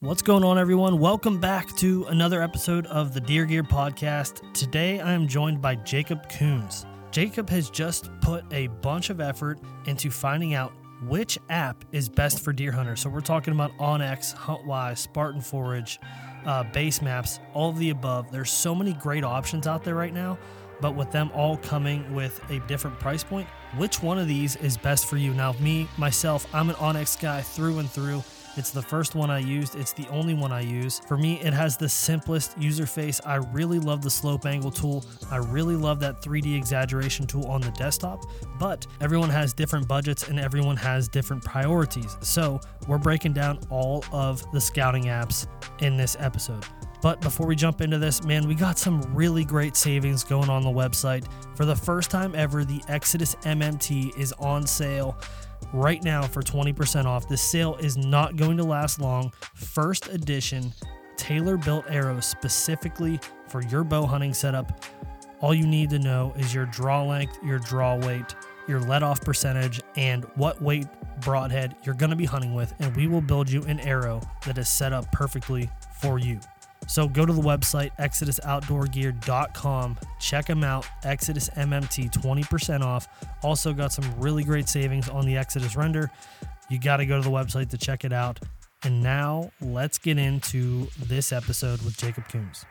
What's going on, everyone? Welcome back to another episode of the Deer Gear Podcast. Today, I am joined by Jacob Coons. Jacob has just put a bunch of effort into finding out which app is best for deer hunters. So we're talking about OnX, HuntWise, Spartan Forge, BaseMaps, all of the above. There's so many great options out there right now, but with them all coming with a different price point, which one of these is best for you? Now, myself, I'm an OnX guy through and through. It's the first one I used. It's the only one I use. For me, it has the simplest user face. I really love the slope angle tool. I really love that 3D exaggeration tool on the desktop, but everyone has different budgets and everyone has different priorities. So we're breaking down all of the scouting apps in this episode. But before we jump into this, man, we got some really great savings going on the website. For the first time ever, the Exodus MMT is on sale right now for 20% off. This sale is not going to last long. First edition, tailor-built arrows specifically for your bow hunting setup. All you need to know is your draw length, your draw weight, your let-off percentage, and what weight broadhead you're going to be hunting with, and we will build you an arrow that is set up perfectly for you. So go to the website, ExodusOutdoorGear.com. Check them out. Exodus MMT, 20% off. Also got some really great savings on the Exodus render. You got to go to the website to check it out. And now let's get into this episode with Jacob Coons.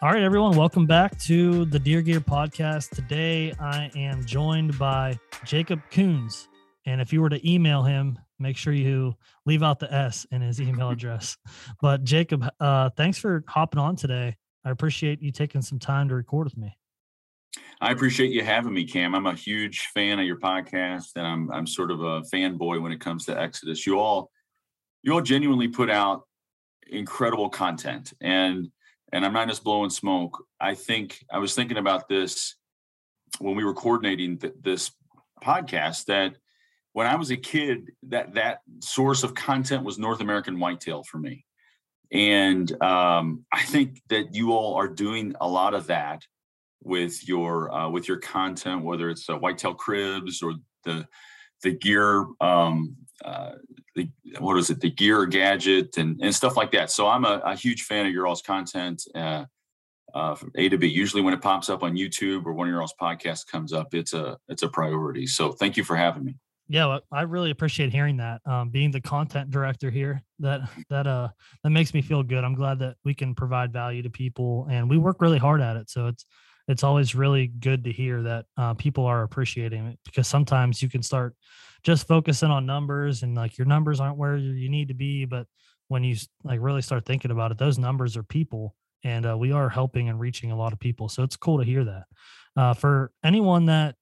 All right, everyone, welcome back to the Deer Gear Podcast. Today, I am joined by Jacob Coons. And if you were to email him, make sure you leave out the S in his email address. But Jacob, thanks for hopping on today. I appreciate you taking some time to record with me. I appreciate you having me, Cam. I'm a huge fan of your podcast, and I'm sort of a fanboy when it comes to Exodus. You all genuinely put out incredible content, and I'm not just blowing smoke. I was thinking about this when we were coordinating this podcast, that when I was a kid, that source of content was North American Whitetail for me. And I think that you all are doing a lot of that with your content, whether it's Whitetail Cribs or the gear, the gear gadget and stuff like that. So I'm a huge fan of your all's content, from A to B. Usually when it pops up on YouTube or one of your all's podcasts comes up, it's a priority. So thank you for having me. Yeah. Well, I really appreciate hearing that. Being the content director here, that makes me feel good. I'm glad that we can provide value to people, and we work really hard at it. So it's always really good to hear that people are appreciating it, because sometimes you can start just focusing on numbers and like your numbers aren't where you need to be. But when you like really start thinking about it, those numbers are people, and we are helping and reaching a lot of people. So it's cool to hear that. For anyone that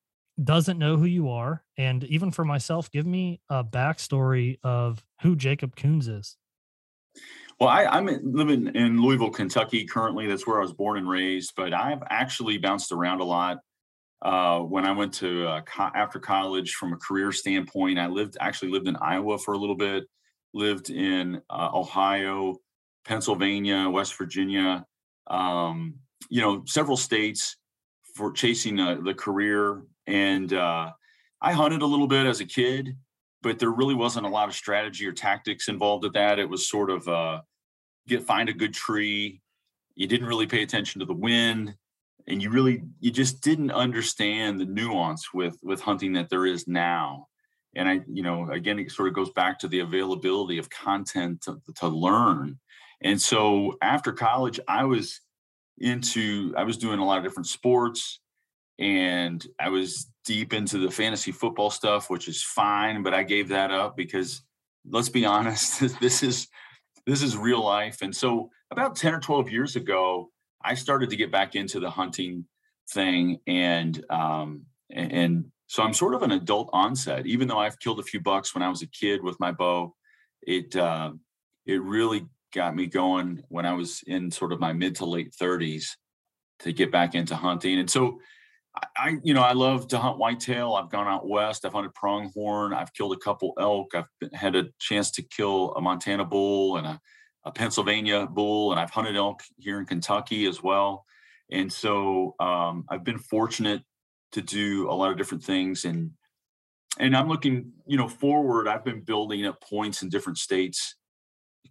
doesn't know who you are, and even for myself, give me a backstory of who Jacob Coons is. Well, I'm living in Louisville, Kentucky currently. That's where I was born and raised, but I've actually bounced around a lot. When I went to after college, from a career standpoint, I lived in Iowa for a little bit, lived in Ohio, Pennsylvania, West Virginia, several states for chasing the career. And I hunted a little bit as a kid, but there really wasn't a lot of strategy or tactics involved at that. It was sort of find a good tree. You didn't really pay attention to the wind, and you just didn't understand the nuance with hunting that there is now. And again, it sort of goes back to the availability of content to learn. And so after college, I was doing a lot of different sports, and I was deep into the fantasy football stuff, which is fine, but I gave that up because, let's be honest, this is real life. And so about 10 or 12 years ago, I started to get back into the hunting thing, and so I'm sort of an adult onset. Even though I've killed a few bucks when I was a kid with my bow, it really got me going when I was in sort of my mid to late 30s to get back into hunting. And so I love to hunt whitetail. I've gone out west. I've hunted pronghorn. I've killed a couple elk. I've had a chance to kill a Montana bull and a a Pennsylvania bull, and I've hunted elk here in Kentucky as well. And so I've been fortunate to do a lot of different things. And I'm looking, forward. I've been building up points in different states,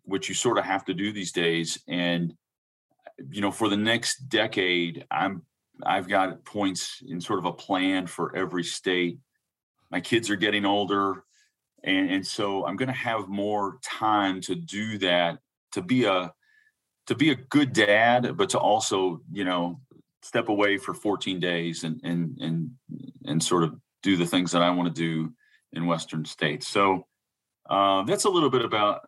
which you sort of have to do these days. And, for the next decade, I've got points in sort of a plan for every state. My kids are getting older. And so I'm going to have more time to do that, to be a good dad, but to also, step away for 14 days and sort of do the things that I want to do in Western states. So that's a little bit about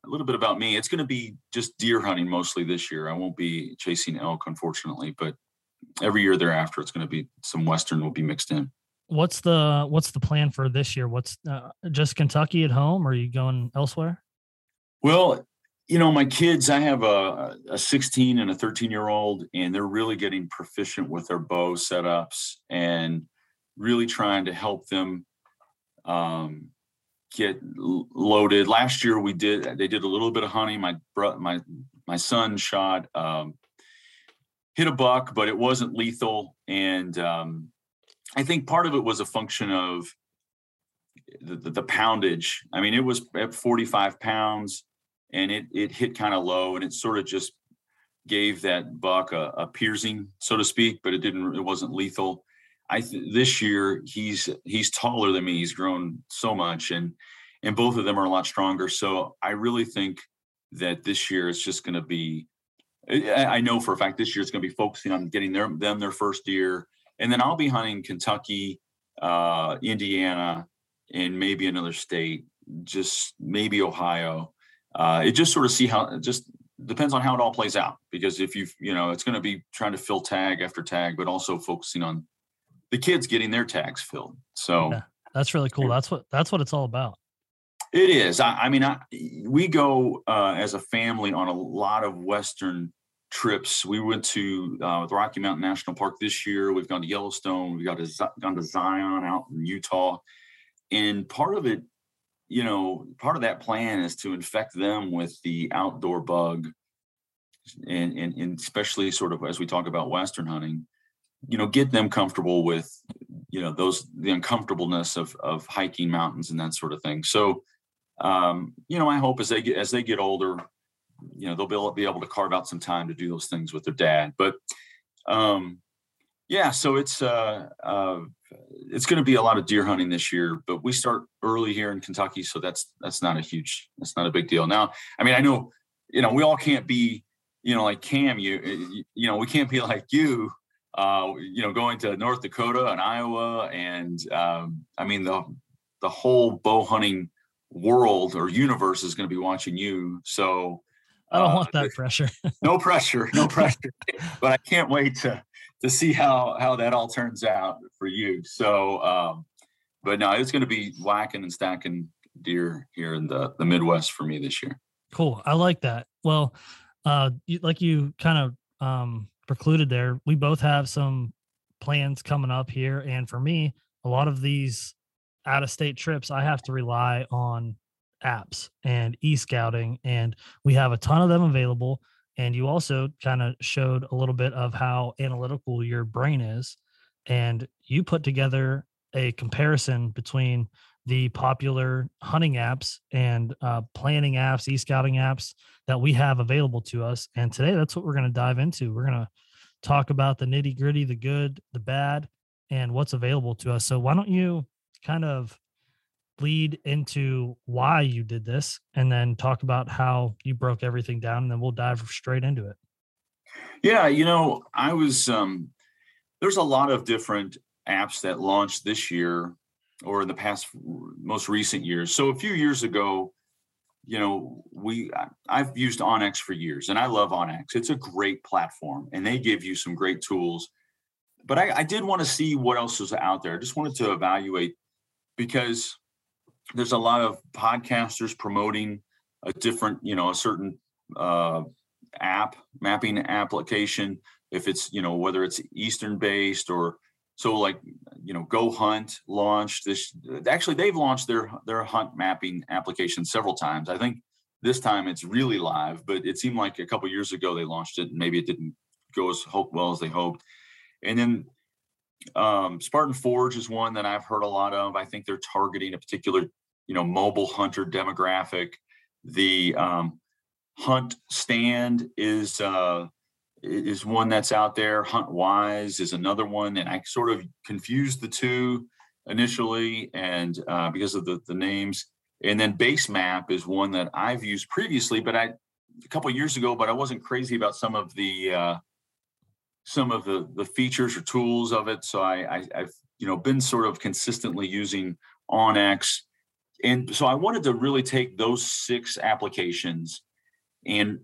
me. It's going to be just deer hunting mostly this year. I won't be chasing elk, unfortunately, but every year thereafter, it's going to be some Western will be mixed in. What's the plan for this year? What's just Kentucky at home? Or are you going elsewhere? Well, my kids, I have a 16 and a 13-year-old, and they're really getting proficient with their bow setups and really trying to help them get loaded. Last year they did a little bit of hunting. My son shot, hit a buck, but it wasn't lethal. And I think part of it was a function of the poundage. I mean, it was at 45 pounds. And it hit kind of low, and it sort of just gave that buck a piercing, so to speak, but it wasn't lethal. This year he's taller than me. He's grown so much, and both of them are a lot stronger. So I really think that this year it's just going to be, I know for a fact this year it's going to be focusing on getting their first deer. And then I'll be hunting Kentucky, Indiana, and maybe another state, just maybe Ohio. It just sort of depends on how it all plays out, because if it's going to be trying to fill tag after tag, but also focusing on the kids getting their tags filled. So yeah, that's really cool. That's what it's all about. It is. We go as a family on a lot of Western trips. We went to the Rocky Mountain National Park this year. We've gone to Yellowstone. We've gone to Zion out in Utah. And part of it, part of that plan is to infect them with the outdoor bug, and especially sort of as we talk about Western hunting, get them comfortable with, the uncomfortableness of hiking mountains and that sort of thing. So, I hope as they get older, they'll be able to carve out some time to do those things with their dad. But, yeah, so it's going to be a lot of deer hunting this year, but we start early here in Kentucky, so that's not a big deal. Now, I mean, I know, we all can't be, like Cam, we can't be like you, going to North Dakota and Iowa, and the whole bow hunting world or universe is going to be watching you. So I don't want that pressure. No pressure. But I can't wait to see how that all turns out for you. So, but no, it's going to be whacking and stacking deer here in the Midwest for me this year. Cool. I like that. Well, like you kind of precluded there, we both have some plans coming up here. And for me, a lot of these out-of-state trips, I have to rely on apps and e-scouting, and we have a ton of them available. And you also kind of showed a little bit of how analytical your brain is. And you put together a comparison between the popular hunting apps and planning apps, e-scouting apps that we have available to us. And today, that's what we're going to dive into. We're going to talk about the nitty gritty, the good, the bad, and what's available to us. So why don't you kind of lead into why you did this, and then talk about how you broke everything down, and then we'll dive straight into it. Yeah. I was, there's a lot of different apps that launched this year or in the past, most recent years. So a few years ago, I've used OnX for years, and I love OnX. It's a great platform, and they give you some great tools, but I did want to see what else was out there. I just wanted to evaluate, because there's a lot of podcasters promoting a different, a certain app, mapping application. If it's, whether it's Eastern based or so, like, GoHunt launched this. Actually, they've launched their hunt mapping application several times. I think This time it's really live, but it seemed like a couple years ago they launched it and maybe it didn't go as well as they hoped. And then Spartan Forge is one that I've heard a lot of. I think they're targeting a particular, you know, mobile hunter demographic. The HuntStand is one that's out there. HuntWise is another one, and I sort of confused the two initially, and because of the names. And then BaseMap is one that I've used previously, but a couple of years ago, but I wasn't crazy about some of the features or tools of it. So I've been sort of consistently using OnX, and so I wanted to really take those 6 applications and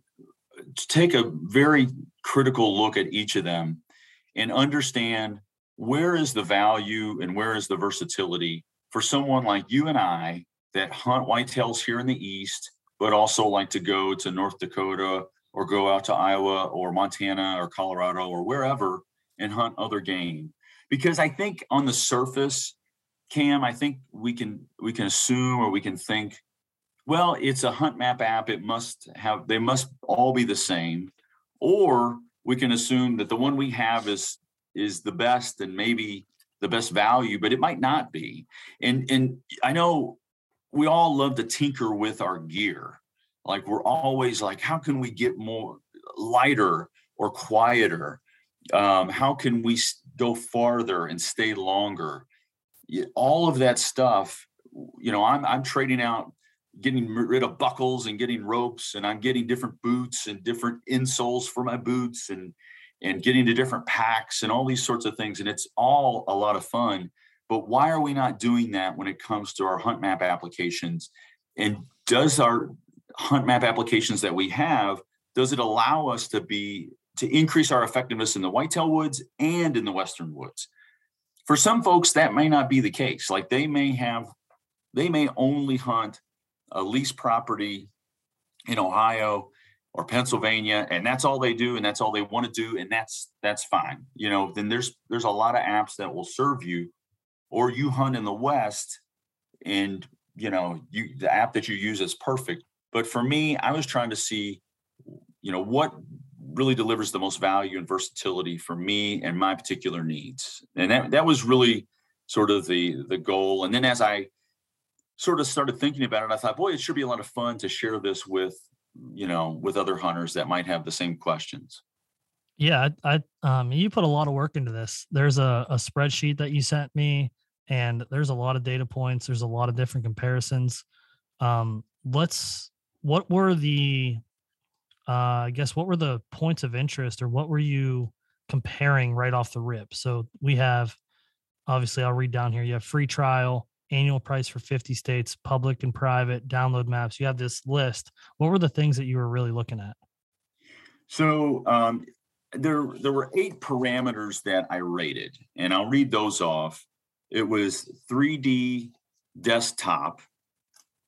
take a very critical look at each of them and understand where is the value and where is the versatility for someone like you and I that hunt whitetails here in the East, but also like to go to North Dakota or go out to Iowa or Montana or Colorado or wherever and hunt other game. Because I think on the surface, Cam, I think we can assume, or we can think, well, it's a hunt map app. They must all be the same. Or we can assume that the one we have is the best and maybe the best value, but it might not be. And I know we all love to tinker with our gear. Like, we're always like, how can we get more lighter or quieter? How can we go farther and stay longer? All of that stuff, I'm trading out, getting rid of buckles and getting ropes, and I'm getting different boots and different insoles for my boots and getting to different packs and all these sorts of things. And it's all a lot of fun. But why are we not doing that when it comes to our hunt map applications? And does our hunt map applications that we have, does it allow us to increase our effectiveness in the whitetail woods and in the western woods? For some folks, that may not be the case. Like, they may only hunt a leased property in Ohio or Pennsylvania, and that's all they do, and that's all they want to do, and that's fine. Then there's a lot of apps that will serve you. Or you hunt in the West, and the app that you use is perfect. But for me, I was trying to see, what really delivers the most value and versatility for me and my particular needs. And that was really sort of the goal. And then as I sort of started thinking about it, I thought, boy, it should be a lot of fun to share this with other hunters that might have the same questions. Yeah. You put a lot of work into this. There's a spreadsheet that you sent me, and there's a lot of data points. There's a lot of different comparisons. What were the, what were the points of interest, or what were you comparing right off the rip? So we have, obviously, I'll read down here. You have free trial, annual price for 50 states, public and private, download maps. You have this list. What were the things that you were really looking at? So there were 8 parameters that I rated, and I'll read those off. It was 3D desktop.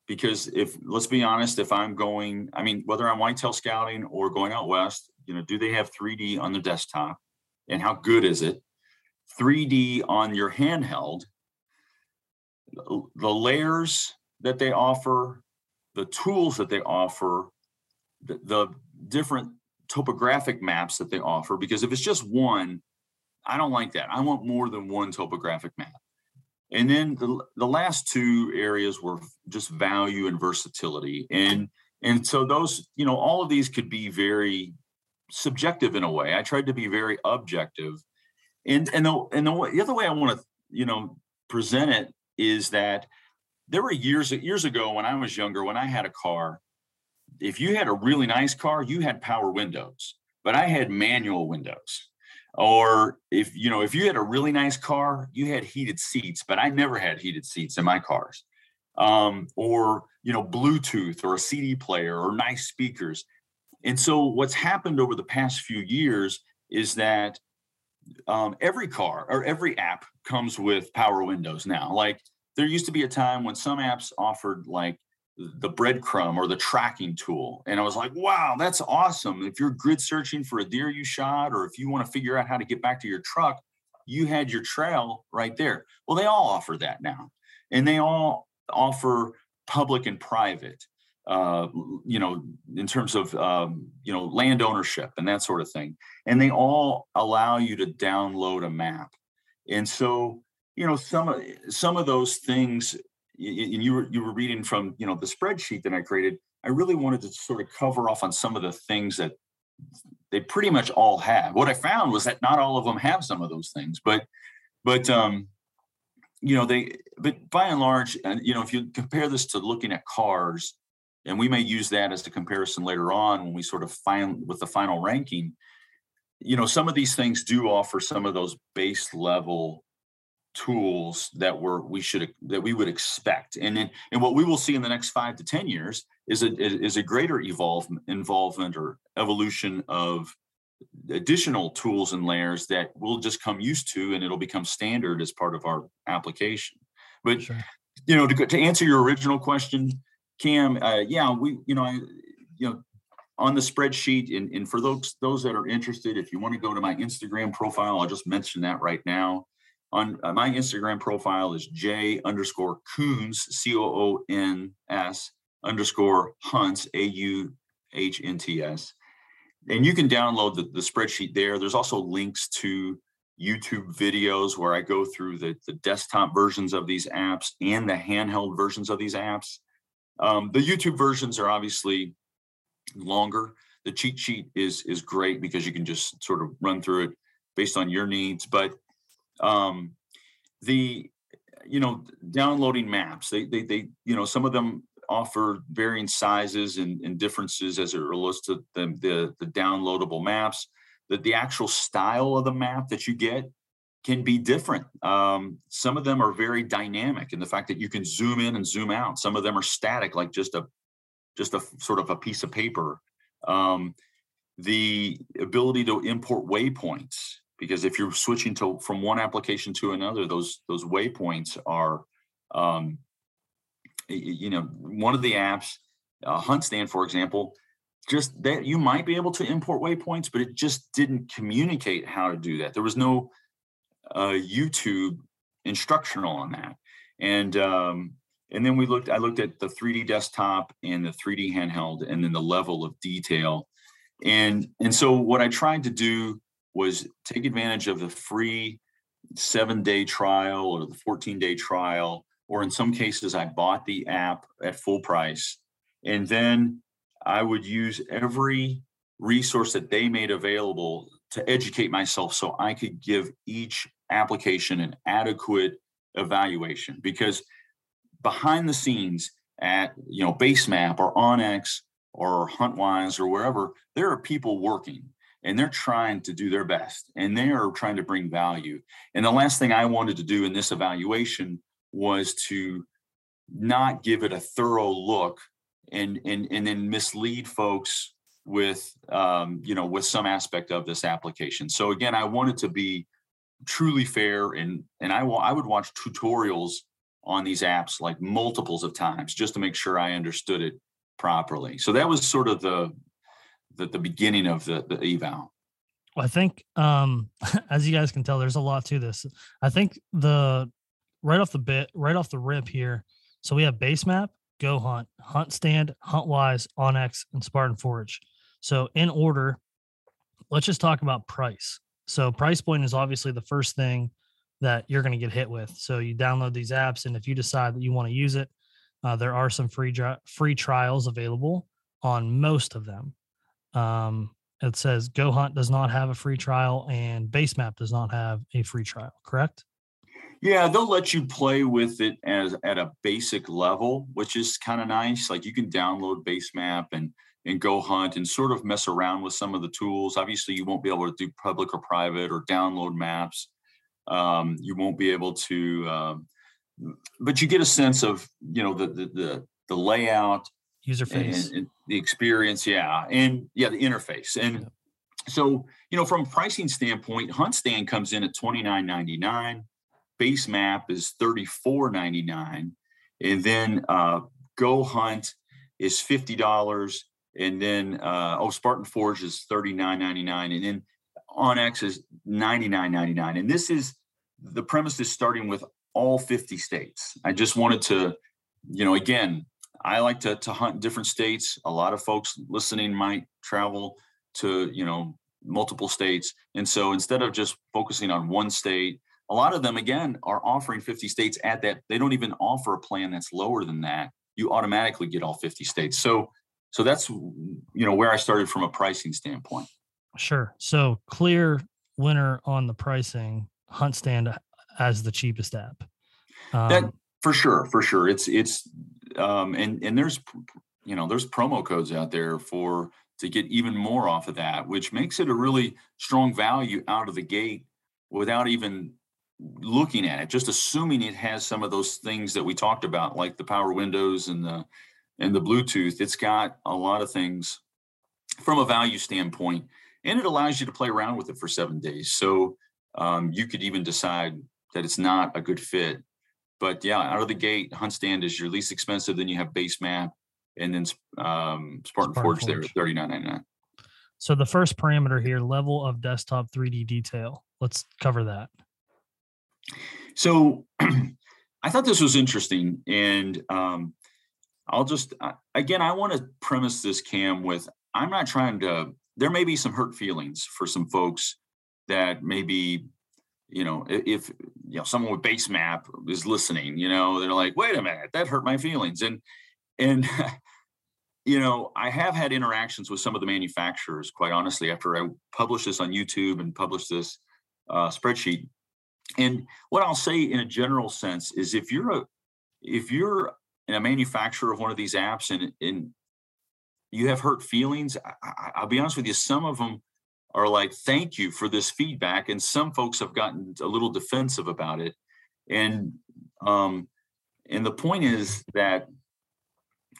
Because let's be honest, if I'm going, whether I'm whitetail scouting or going out West, do they have 3D on their desktop, and how good is it? 3D on your handheld, the layers that they offer, the tools that they offer, the different topographic maps that they offer. Because if it's just one, I don't like that. I want more than one topographic map. And then the last 2 areas were just value and versatility. And so those, all of these could be very subjective in a way. I tried to be very objective. And the other way I want to, present it is that there were years ago when I was younger, when I had a car, if you had a really nice car, you had power windows, but I had manual windows. Or if you had a really nice car, you had heated seats, but I never had heated seats in my cars. Or Bluetooth or a CD player or nice speakers. And so what's happened over the past few years is that every car or every app comes with power windows now. Like, there used to be a time when some apps offered like the breadcrumb or the tracking tool. And I was like, wow, that's awesome. If you're grid searching for a deer you shot, or if you want to figure out how to get back to your truck, you had your trail right there. Well, they all offer that now. And they all offer public and private. in terms of, land ownership and that sort of thing. And they all allow you to download a map. And so, some of those things, you were reading from, the spreadsheet that I created. I really wanted to sort of cover off on some of the things that they pretty much all have. What I found was that not all of them have some of those things, but by and large, if you compare this to looking at cars, and we may use that as the comparison later on when we sort of find with the final ranking, some of these things do offer some of those base level tools that we would expect. And what we will see in the next 5 to 10 years is a greater involvement or evolution of additional tools and layers that we'll just come used to, and it'll become standard as part of our application. But, sure. To answer your original question, Cam, on the spreadsheet, and for those that are interested, if you want to go to my Instagram profile, I'll just mention that right now. On my Instagram profile is J_Coons, COONS _hunts, AUHNTS. And you can download the spreadsheet there. There's also links to YouTube videos where I go through the desktop versions of these apps and the handheld versions of these apps. The YouTube versions are obviously longer. The cheat sheet is great because you can just sort of run through it based on your needs. But downloading maps, they some of them offer varying sizes and differences as it relates to the downloadable maps. That the actual style of the map that you get can be different. Some of them are very dynamic in the fact that you can zoom in and zoom out. Some of them are static, like just a sort of a piece of paper. The ability to import waypoints, because if you're switching from one application to another, those waypoints are one of the apps, HuntStand, for example, just that you might be able to import waypoints, but it just didn't communicate how to do that. There was no YouTube instructional on that. And then I looked at the 3D desktop and the 3D handheld, and then the level of detail. And so what I tried to do was take advantage of the free 7-day trial or the 14-day trial, or in some cases I bought the app at full price. And then I would use every resource that they made available to educate myself so I could give each application an adequate evaluation. Because behind the scenes at BaseMap or OnX or Huntwise or wherever, there are people working, and they're trying to do their best, and they are trying to bring value. And the last thing I wanted to do in this evaluation was to not give it a thorough look and then mislead folks with some aspect of this application. So again, I wanted to be truly fair, and I would watch tutorials on these apps like multiples of times just to make sure I understood it properly. So that was sort of the beginning of the eval. Well, I think as you guys can tell, there's a lot to this. I think right off the rip here. So we have BaseMap, GoHunt, HuntStand, HuntWise, OnX, and Spartan Forge. So in order, let's just talk about price. So price point is obviously the first thing that you're going to get hit with. So you download these apps, and if you decide that you want to use it, there are some free trials available on most of them. It says GoHunt does not have a free trial, and BaseMap does not have a free trial, correct? Yeah, they'll let you play with it at a basic level, which is kind of nice. Like you can download BaseMap and GoHunt and sort of mess around with some of the tools. Obviously, you won't be able to do public or private or download maps. You won't be able to, but you get a sense of the layout, user face, and the experience. Yeah, and yeah, the interface. And so from a pricing standpoint, HuntStand comes in at $29.99. BaseMap is $34.99, and then GoHunt is $50, and then Spartan Forge is $39.99, and then OnX is $99.99. And this is the premise is starting with all 50 states. I just wanted to, again, I like to hunt different states. A lot of folks listening might travel to, you know, multiple states. And so instead of just focusing on one state, a lot of them, again, are offering 50 states at that. They don't even offer a plan that's lower than that. You automatically get all 50 states. So that's, you know, where I started from a pricing standpoint. Sure. So clear winner on the pricing, HuntStand as the cheapest app. That for sure. It's there's, you know, there's promo codes out there to get even more off of that, which makes it a really strong value out of the gate without even looking at it, just assuming it has some of those things that we talked about, like the power windows and the Bluetooth. It's got a lot of things from a value standpoint, and it allows you to play around with it for 7 days. So you could even decide that it's not a good fit. But yeah, out of the gate, HuntStand is your least expensive. Then you have BaseMap, and then Spartan Forge there at $39.99. So the first parameter here, level of desktop 3D detail. Let's cover that. So I thought this was interesting. And I want to premise this, Cam, with I'm not trying to, there may be some hurt feelings for some folks that maybe, you know, if, you know, someone with BaseMap is listening, you know, they're like, wait a minute, that hurt my feelings. And you know, I have had interactions with some of the manufacturers, quite honestly, after I published this on YouTube and published this spreadsheet. And what I'll say in a general sense is if you're a manufacturer of one of these apps and you have hurt feelings, I'll be honest with you, some of them are like, thank you for this feedback. And some folks have gotten a little defensive about it. And the point is that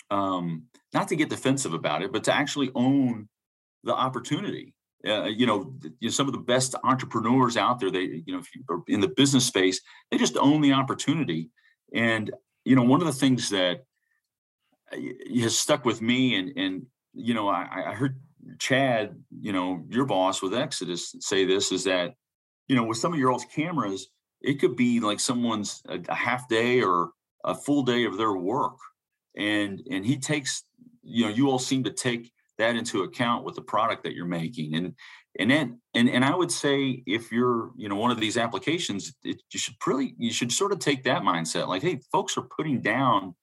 not to get defensive about it, but to actually own the opportunity. Some of the best entrepreneurs out there, they, you know, if you are in the business space, they just own the opportunity. And, you know, one of the things that has stuck with me and, you know, I heard Chad, you know, your boss with Exodus, say this is that, you know, with some of your old cameras, it could be like someone's a half day or a full day of their work. And he takes, you know, you all seem to take that into account with the product that you're making. And then I would say if you're, you know, one of these applications, you should sort of take that mindset like, hey, folks are putting down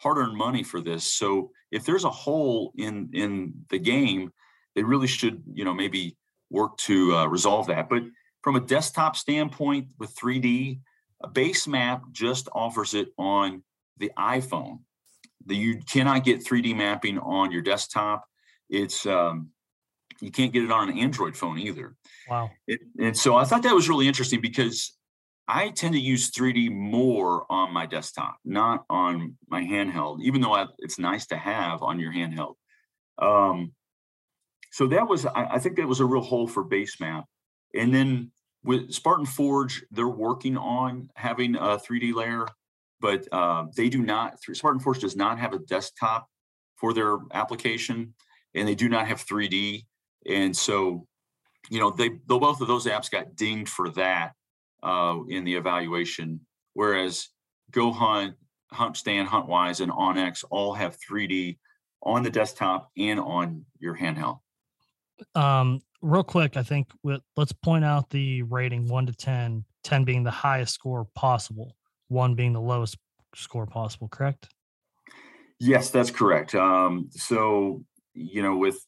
hard-earned money for this. So if there's a hole in the game, they really should, you know, maybe work to resolve that. But from a desktop standpoint with 3D, a BaseMap just offers it on the iPhone. You cannot get 3D mapping on your desktop. It's you can't get it on an Android phone either. Wow. And so I thought that was really interesting because I tend to use 3D more on my desktop, not on my handheld, even though it's nice to have on your handheld. So that was, I think that was a real hole for BaseMap. And then with Spartan Forge, they're working on having a 3D layer, but Spartan Forge does not have a desktop for their application, and they do not have 3D. And so, you know, both of those apps got dinged for that in the evaluation, whereas GoHunt, HuntStand, HuntWise, and OnX all have 3D on the desktop and on your handheld. Real quick, I think let's point out the rating 1 to 10, 10 being the highest score possible, 1 being the lowest score possible, correct? Yes, that's correct. So, you know, with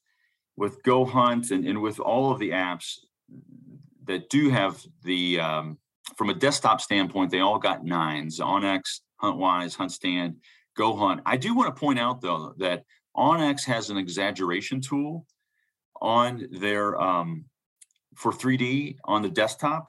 GoHunt and with all of the apps that do have the, from a desktop standpoint, they all got 9s, OnX, HuntWise, HuntStand, GoHunt. I do want to point out, though, that OnX has an exaggeration tool on their, for 3D on the desktop.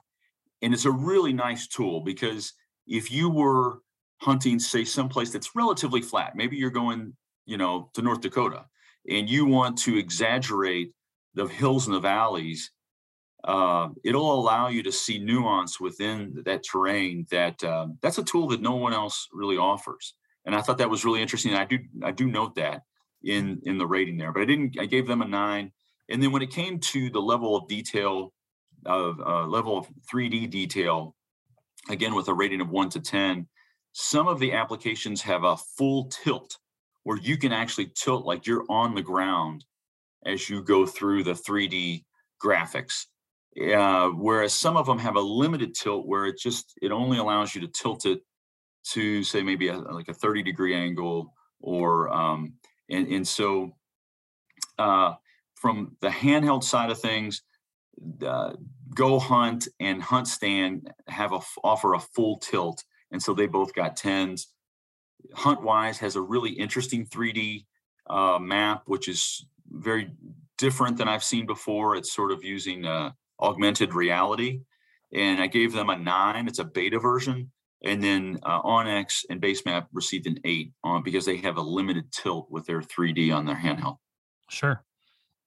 And it's a really nice tool because if you were hunting, say, someplace that's relatively flat, maybe you're going, you know, to North Dakota and you want to exaggerate the hills and the valleys, it'll allow you to see nuance within that terrain. That's a tool that no one else really offers, and I thought that was really interesting. I do note that in the rating there, but I gave them a 9. And then when it came to the level of detail of level of 3D detail, again with a rating of 1 to 10, some of the applications have a full tilt where you can actually tilt like you're on the ground as you go through the 3D graphics. Whereas some of them have a limited tilt where it only allows you to tilt it to say maybe like a 30 degree angle or so from the handheld side of things, GoHunt and HuntStand offer a full tilt, and so they both got 10s. Huntwise has a really interesting 3D map, which is very different than I've seen before. It's sort of using augmented reality, and I gave them a 9. It's a beta version. And then OnX and BaseMap received an 8 because they have a limited tilt with their 3D on their handheld. Sure.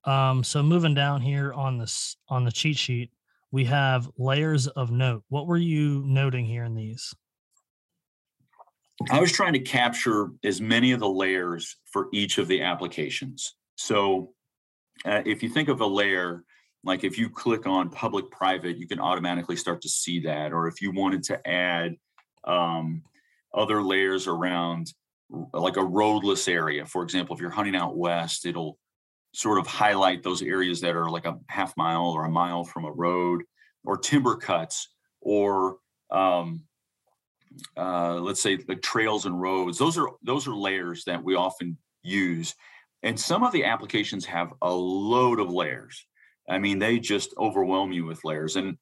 So moving down here on the cheat sheet, we have layers of note. What were you noting here in these? I was trying to capture as many of the layers for each of the applications. So if you think of a layer, like if you click on public private, you can automatically start to see that. Or if you wanted to add other layers around like a roadless area, for example, if you're hunting out west, it'll sort of highlight those areas that are like a half mile or a mile from a road, or timber cuts, or let's say like trails and roads. Those are layers that we often use, and some of the applications have a load of layers. I mean, they just overwhelm you with layers, and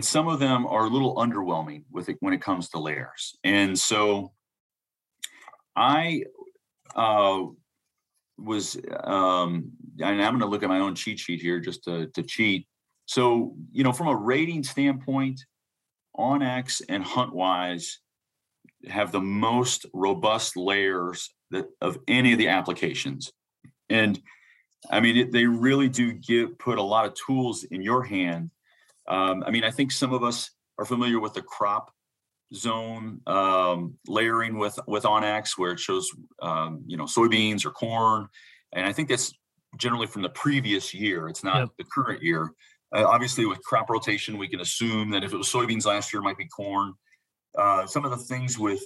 some of them are a little underwhelming with it when it comes to layers. And so and I'm going to look at my own cheat sheet here just to cheat. So, from a rating standpoint, OnX and HuntWise have the most robust layers of any of the applications. And I mean, they really do put a lot of tools in your hand. I mean, I think some of us are familiar with the crop zone layering with OnX, where it shows, soybeans or corn. And I think that's generally from the previous year. It's not the current year. Obviously, with crop rotation, we can assume that if it was soybeans last year, it might be corn. Some of the things with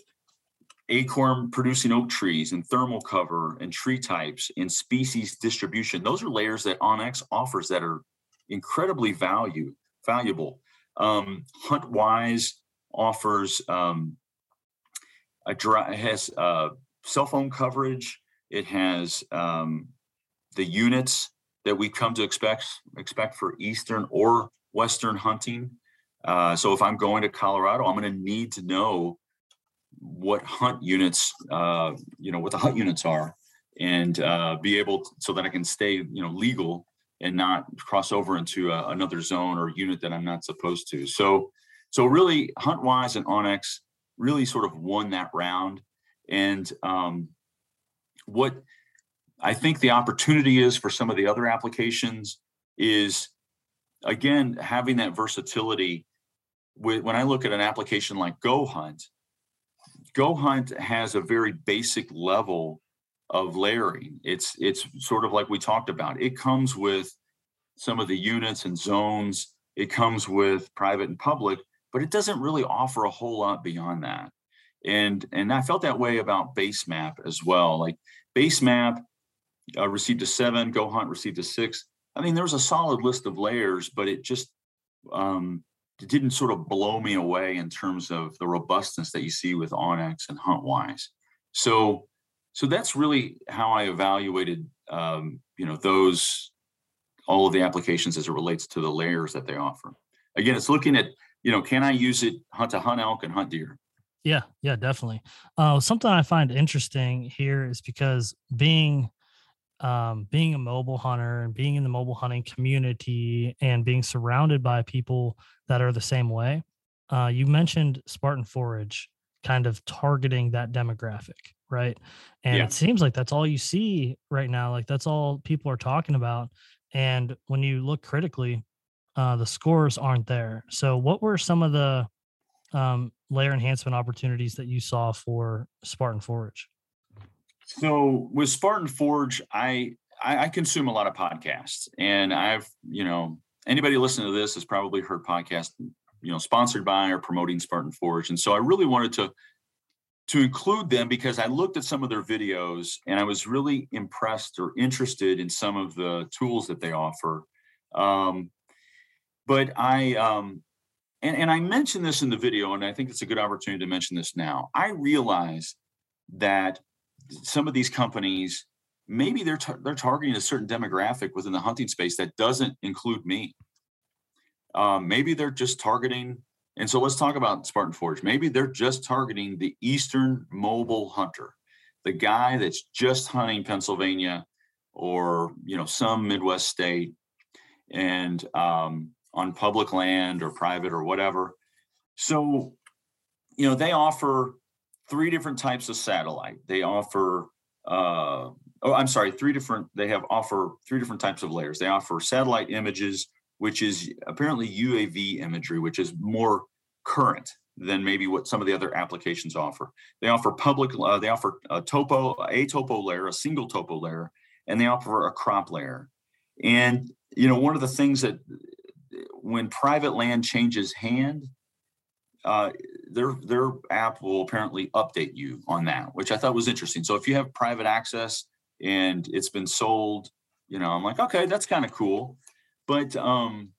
acorn-producing oak trees and thermal cover and tree types and species distribution, those are layers that OnX offers that are incredibly valuable. HuntWise offers has cell phone coverage. It has the units that we come to expect for eastern or western hunting. So if I'm going to Colorado, I'm going to need to know what the hunt units are, and be able to, so that I can stay, legal and not cross over into another zone or unit that I'm not supposed to. So really, HuntWise and OnX really sort of won that round. And what I think the opportunity is for some of the other applications is, again, having that versatility. When I look at an application like GoHunt, GoHunt has a very basic level of layering. It's sort of like we talked about. It comes with some of the units and zones. It comes with private and public, but it doesn't really offer a whole lot beyond that. And I felt that way about BaseMap as well. Like BaseMap received a 7, GoHunt received a 6. I mean, there was a solid list of layers, but it just it didn't sort of blow me away in terms of the robustness that you see with OnX and HuntWise. So that's really how I evaluated, all of the applications as it relates to the layers that they offer. Again, it's looking at, can I use it to hunt elk and hunt deer? Yeah, definitely. Something I find interesting here is because being a mobile hunter and being in the mobile hunting community and being surrounded by people that are the same way, you mentioned Spartan Forge kind of targeting that demographic, right? And It seems like that's all you see right now. Like that's all people are talking about. And when you look critically, the scores aren't there. So what were some of the layer enhancement opportunities that you saw for Spartan Forge? So with Spartan Forge, I consume a lot of podcasts, and I've, anybody listening to this has probably heard podcasts, sponsored by or promoting Spartan Forge. And so I really wanted to to include them because I looked at some of their videos and I was really impressed or interested in some of the tools that they offer. But I, and I mentioned this in the video, and I think it's a good opportunity to mention this now. I realize that some of these companies, maybe they're targeting a certain demographic within the hunting space that doesn't include me. Maybe they're just targeting, and so let's talk about Spartan Forge. Maybe they're just targeting the Eastern mobile hunter, the guy that's just hunting Pennsylvania or, you know, some Midwest state and on public land or private or whatever. So, you know, they offer three different types of satellite. They offer, offer three different types of layers. They offer satellite images, which is apparently UAV imagery, which is more current than maybe what some of the other applications offer. They offer a single topo layer, and they offer a crop layer. And, you know, one of the things that when private land changes hand, their app will apparently update you on that, which I thought was interesting. So if you have private access and it's been sold, you know, I'm like, okay, that's kind of cool. But in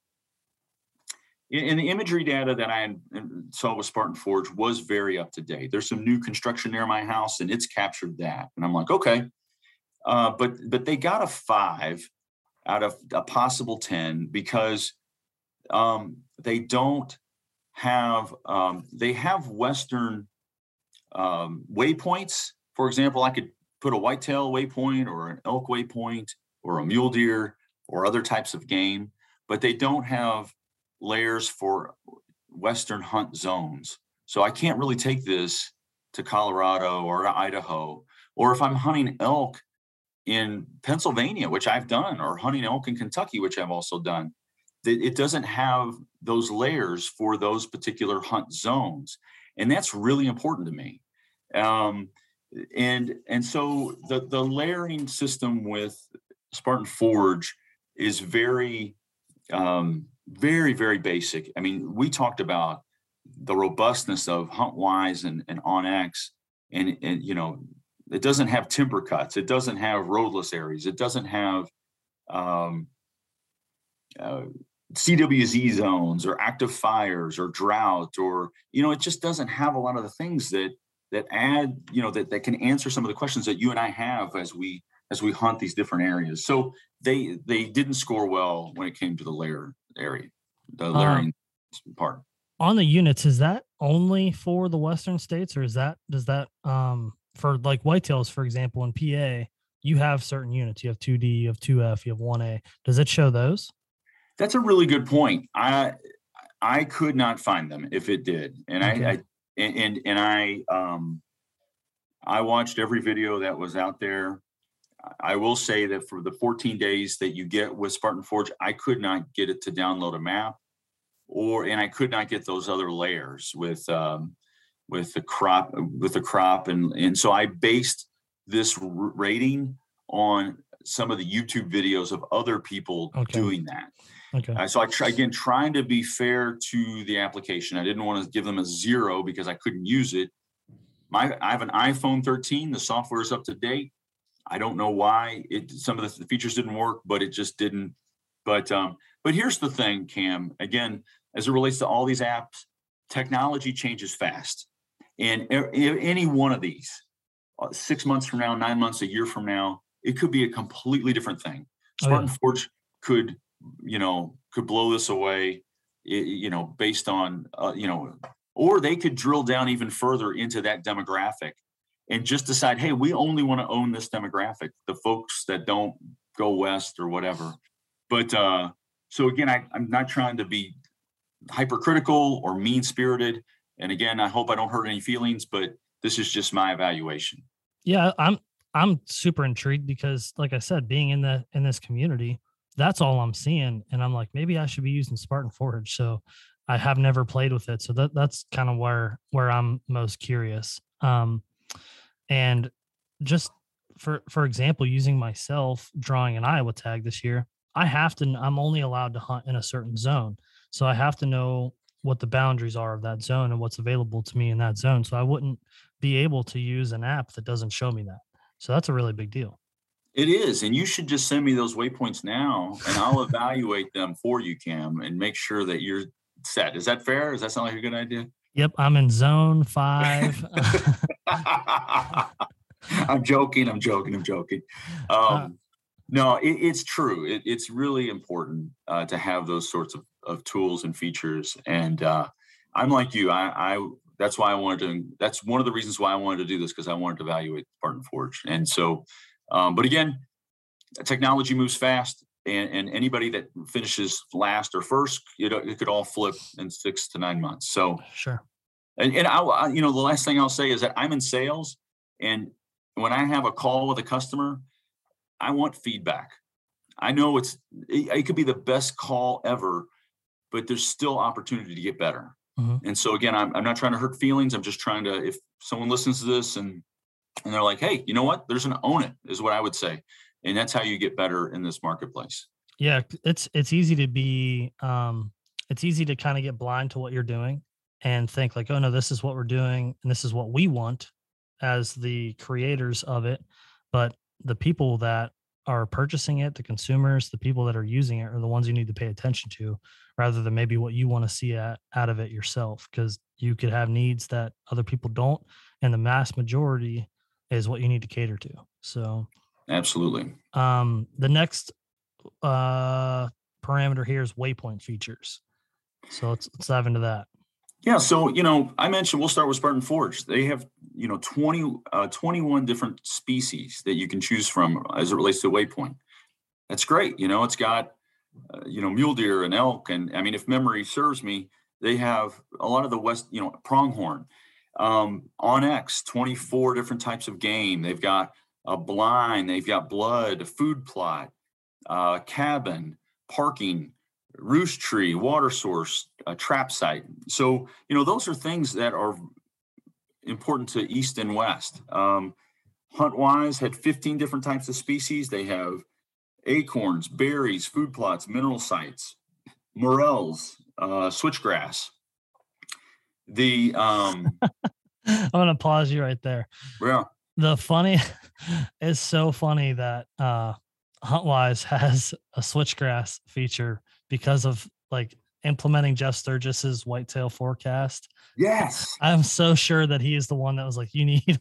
the imagery data that I saw with Spartan Forge was very up to date. There's some new construction near my house, and it's captured that. And I'm like, okay. But they got a 5 out of a possible 10 because they don't have they have Western waypoints. For example, I could put a whitetail waypoint or an elk waypoint or a mule deer or other types of game, but they don't have layers for Western hunt zones. So I can't really take this to Colorado or to Idaho, or if I'm hunting elk in Pennsylvania, which I've done, or hunting elk in Kentucky, which I've also done. It doesn't have those layers for those particular hunt zones. And that's really important to me. And so the layering system with Spartan Forge is very, very, very basic. I mean, we talked about the robustness of HuntWise and OnX, and you know, it doesn't have timber cuts. It doesn't have roadless areas. It doesn't have CWZ zones or active fires or drought, or, you know, it just doesn't have a lot of the things that add, you know, that can answer some of the questions that you and I have as we hunt these different areas. So they didn't score well when it came to the layering part. On the units, is that only for the Western states, or does that for like whitetails, for example, in PA, you have certain units, you have 2D, you have 2F, you have 1A. Does it show those? That's a really good point. I could not find them if it did. And okay. I watched every video that was out there. I will say that for the 14 days that you get with Spartan Forge, I could not get it to download a map, and I could not get those other layers with the crop, and so I based this rating on some of the YouTube videos of other people doing that. Okay. So trying to be fair to the application. I didn't want to give them a 0 because I couldn't use it. I have an iPhone 13. The software is up to date. I don't know why some of the features didn't work, but it just didn't. But here's the thing, Cam, again, as it relates to all these apps, technology changes fast. And any one of these 6 months from now, 9 months, a year from now, it could be a completely different thing. Spartan Forge could blow this away, you know, based on, or they could drill down even further into that demographic and just decide, hey, we only want to own this demographic, the folks that don't go west or whatever. But so again, I'm not trying to be hypercritical or mean-spirited. And again, I hope I don't hurt any feelings, but this is just my evaluation. Yeah, I'm super intrigued because, like I said, being in this community, that's all I'm seeing. And I'm like, maybe I should be using Spartan Forge. So I have never played with it. So that's kind of where I'm most curious. And just for example, using myself, drawing an Iowa tag this year, I'm only allowed to hunt in a certain zone. So I have to know what the boundaries are of that zone and what's available to me in that zone. So I wouldn't be able to use an app that doesn't show me that. So that's a really big deal. It is. And you should just send me those waypoints now and I'll evaluate them for you, Cam, and make sure that you're set. Is that fair? Does that sound like a good idea? Yep. I'm in zone 5. I'm joking. No, it's true. It's really important to have those sorts of tools and features. And I'm like you. That's one of the reasons why I wanted to do this, because I wanted to evaluate Spartan Forge. And so, but again, technology moves fast, and anybody that finishes last or first, it could all flip in 6 to 9 months. So sure. And I, the last thing I'll say is that I'm in sales, and when I have a call with a customer, I want feedback. I know it could be the best call ever, but there's still opportunity to get better. Mm-hmm. And so again, I'm not trying to hurt feelings. I'm just trying to, if someone listens to this and they're like, hey, you know what? There's an own it is what I would say. And that's how you get better in this marketplace. Yeah. It's easy to be, it's easy to kind of get blind to what you're doing and think like, oh no, this is what we're doing. And this is what we want as the creators of it. But the people that are purchasing it, the consumers, the people that are using it are the ones you need to pay attention to, rather than maybe what you want to see out of it yourself, because you could have needs that other people don't. And the mass majority is what you need to cater to. So absolutely. The next parameter here is waypoint features. So let's dive into that. Yeah. So, I mentioned, we'll start with Spartan Forge. They have, 21 different species that you can choose from as it relates to waypoint. That's great. It's got, mule deer and elk. And I mean, if memory serves me, they have a lot of the West, pronghorn, OnX, 24 different types of game. They've got a blind, they've got blood, a food plot, cabin, parking, roost tree, water source, a trap site. So, those are things that are important to East and West. Huntwise had 15 different types of species. They have acorns, berries, food plots, mineral sites, morels, switchgrass. I'm going to pause you right there. Yeah. It's so funny that Huntwise has a switchgrass feature because of like implementing Jeff Sturgis's whitetail forecast. Yes. I'm so sure that he is the one that was like, you need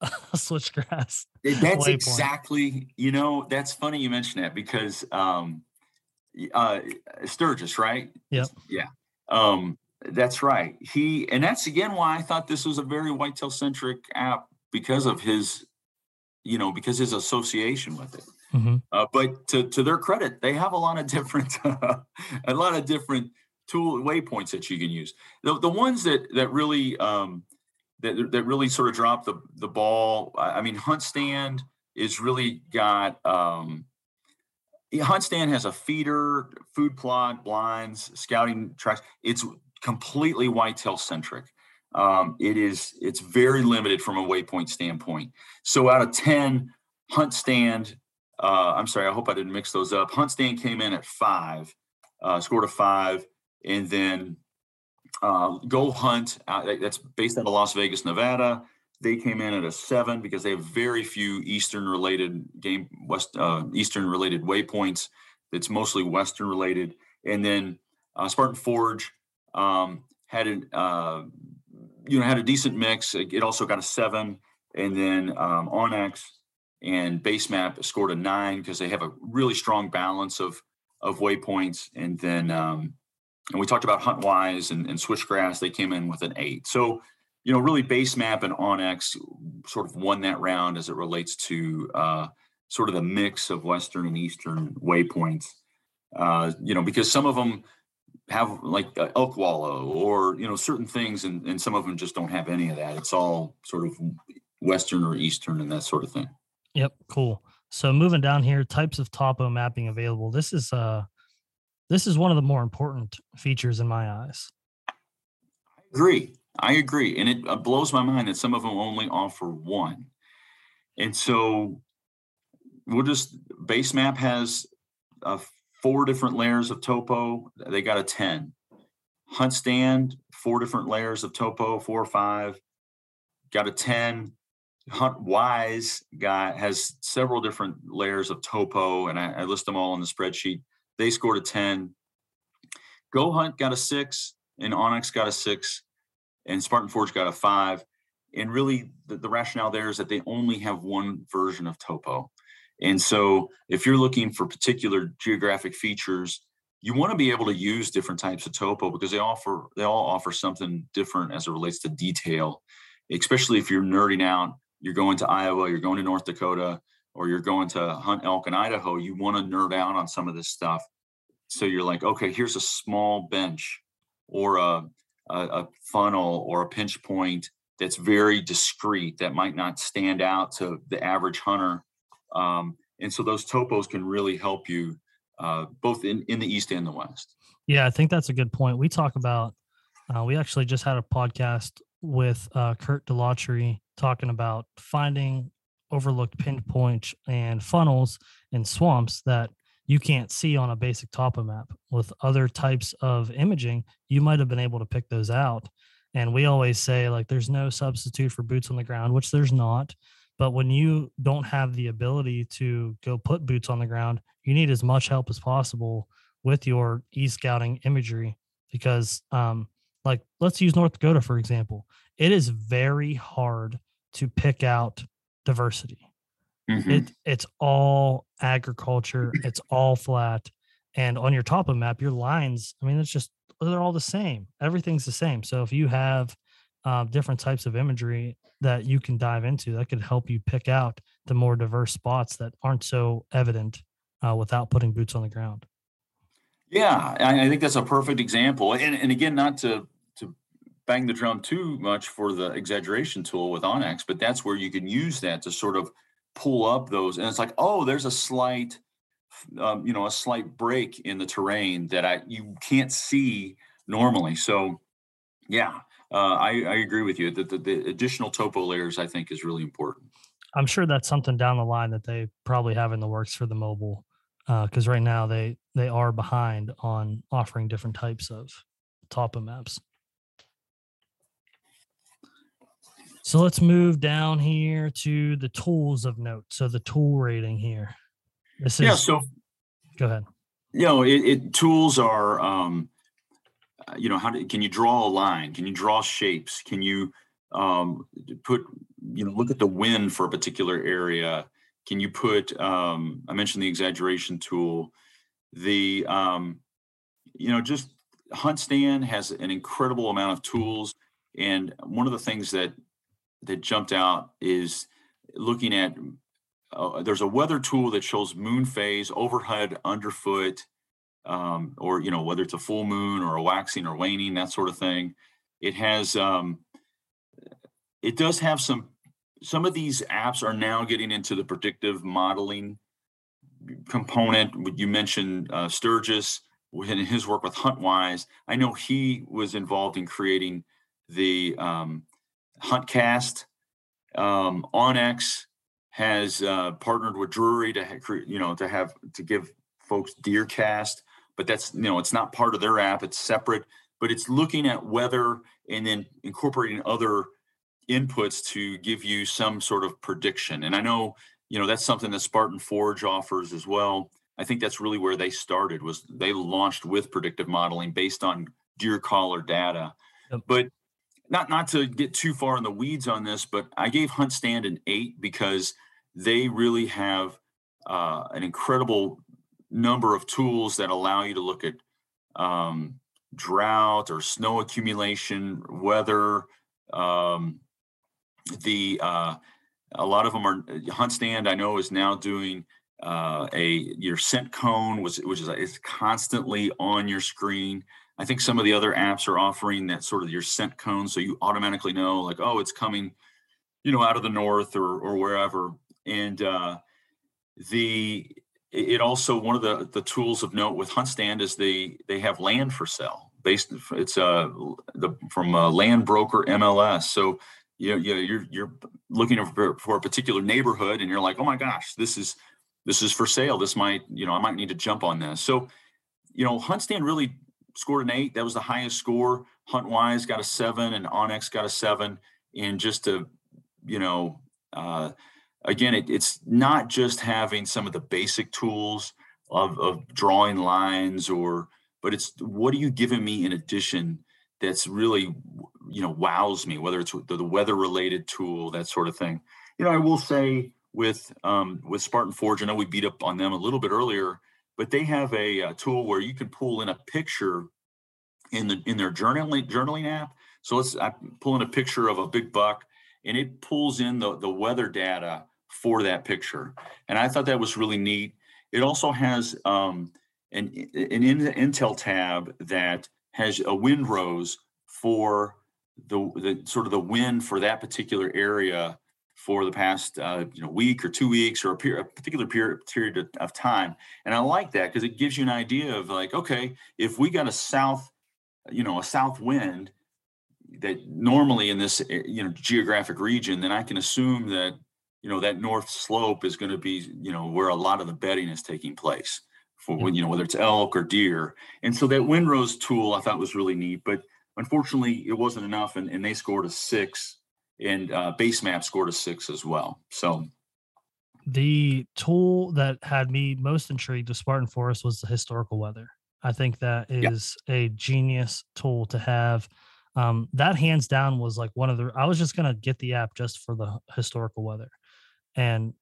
a switchgrass. That's exactly, that's funny you mentioned that because Sturgis, right? Yep. Yeah. That's right. And that's again why I thought this was a very whitetail centric app because of his, because his association with it. Mm-hmm. But to their credit, they have a lot of different, tool waypoints that you can use. The ones that really, that really sort of drop the ball. I mean, HuntStand is really got, HuntStand has a feeder, food plot, blinds, scouting tracks. It's completely whitetail centric. It's very limited from a waypoint standpoint. So out of 10, HuntStand, I'm sorry, I hope I didn't mix those up. HuntStand came in at 5, scored a 5, and then GoHunt, that's based out of Las Vegas, Nevada. They came in at a 7 because they have very few Eastern-related waypoints. It's mostly Western-related. And then Spartan Forge had a decent mix. It also got a 7, and then OnX and BaseMap scored a 9 because they have a really strong balance of waypoints. And then and we talked about HuntWise and Switchgrass. They came in with an 8. So really BaseMap and OnX sort of won that round as it relates to sort of the mix of Western and Eastern waypoints. Because some of them have like elk wallow or certain things, and some of them just don't have any of that. It's all sort of Western or Eastern and that sort of thing. Yep, cool. So moving down here, types of topo mapping available. This is one of the more important features in my eyes. I agree, and it blows my mind that some of them only offer one. And so BaseMap has a 4 different layers of topo. They got a 10. HuntStand, 4 different layers of topo, 4 or 5. got a 10. HuntWise has several different layers of topo, and I list them all on the spreadsheet. They scored a 10. GoHunt got a 6, and OnX got a 6, and Spartan Forge got a 5. And really, the rationale there is that they only have one version of topo. And so if you're looking for particular geographic features, you want to be able to use different types of topo because they all offer something different as it relates to detail, especially if you're nerding out, you're going to Iowa, you're going to North Dakota, or you're going to hunt elk in Idaho. You want to nerd out on some of this stuff. So you're like, okay, here's a small bench or a funnel or a pinch point that's very discreet that might not stand out to the average hunter. And so those topos can really help you both in the East and the West. Yeah, I think that's a good point. We talk about, we actually just had a podcast with Kurt Delatre talking about finding overlooked pinpoints and funnels and swamps that you can't see on a basic topo map. With other types of imaging, you might have been able to pick those out. And we always say, like, there's no substitute for boots on the ground, which there's not. But when you don't have the ability to go put boots on the ground, you need as much help as possible with your e-scouting imagery. Because like, let's use North Dakota, for example. It is very hard to pick out diversity. Mm-hmm. It's all agriculture. It's all flat. And on your topo map, your lines, I mean, it's just, they're all the same. Everything's the same. So if you have different types of imagery that you can dive into, that could help you pick out the more diverse spots that aren't so evident without putting boots on the ground. Yeah, I think that's a perfect example. And again, not to bang the drum too much for the exaggeration tool with OnX, but that's where you can use that to sort of pull up those. And it's like, oh, there's a slight, a slight break in the terrain that you can't see normally. So yeah, I agree with you that the additional topo layers, I think, is really important. I'm sure that's something down the line that they probably have in the works for the mobile, because right now they are behind on offering different types of topo maps. So let's move down here to the tools of note. So the tool rating here. So go ahead. You know, tools are, can you draw a line? Can you draw shapes? Can you look at the wind for a particular area? Can you put, I mentioned the exaggeration tool, just HuntStand has an incredible amount of tools. And one of the things that jumped out is looking at, there's a weather tool that shows moon phase, overhead, underfoot, or whether it's a full moon or a waxing or waning, that sort of thing. It has, it does have some of these apps are now getting into the predictive modeling component. You mentioned Sturgis in his work with HuntWise. I know he was involved in creating the HuntCast. OnX has partnered with Drury to give folks DeerCast, but that's, it's not part of their app, it's separate, but it's looking at weather and then incorporating other inputs to give you some sort of prediction. And I know, that's something that Spartan Forge offers as well. I think that's really where they started, was they launched with predictive modeling based on deer caller data. Yep. But not to get too far in the weeds on this, but I gave HuntStand an 8 because they really have an incredible number of tools that allow you to look at drought or snow accumulation, weather. A lot of them are, HuntStand I know is now doing your scent cone, which is constantly on your screen. I think some of the other apps are offering that sort of your scent cone, so you automatically know, like, oh, it's coming, out of the north or wherever. And it also, one of the tools of note with HuntStand is they have land for sale. It's from a land broker MLS. So you're looking for a particular neighborhood, and you're like, oh my gosh, this is for sale. This might, I might need to jump on this. So, HuntStand really scored an 8. That was the highest score. HuntWise got a 7, and OnX got a 7. And just to you know, again, it's not just having some of the basic tools of drawing lines but it's what are you giving me in addition that's really, you know, wows me, whether it's the weather related tool, that sort of thing. You know, I will say with Spartan Forge, I know we beat up on them a little bit earlier, but they have a tool where you can pull in a picture in their journaling app. So I pull in a picture of a big buck, and it pulls in the weather data for that picture. And I thought that was really neat. It also has an Intel tab that has a windrows for the sort of the wind for that particular area for the past week or 2 weeks or a particular period of time. And I like that because it gives you an idea of like, okay, if we got a south wind that normally in this, you know, geographic region, then I can assume that, you know, that north slope is going to be, you know, where a lot of the bedding is taking place for, you know, whether it's elk or deer. And so that windrows tool I thought was really neat, but unfortunately it wasn't enough. And they scored a 6, and BaseMap scored a 6 as well. So the tool that had me most intrigued with Spartan Forest was the historical weather. I think that is a genius tool to have. That hands down was like one of I was just going to get the app just for the historical weather, and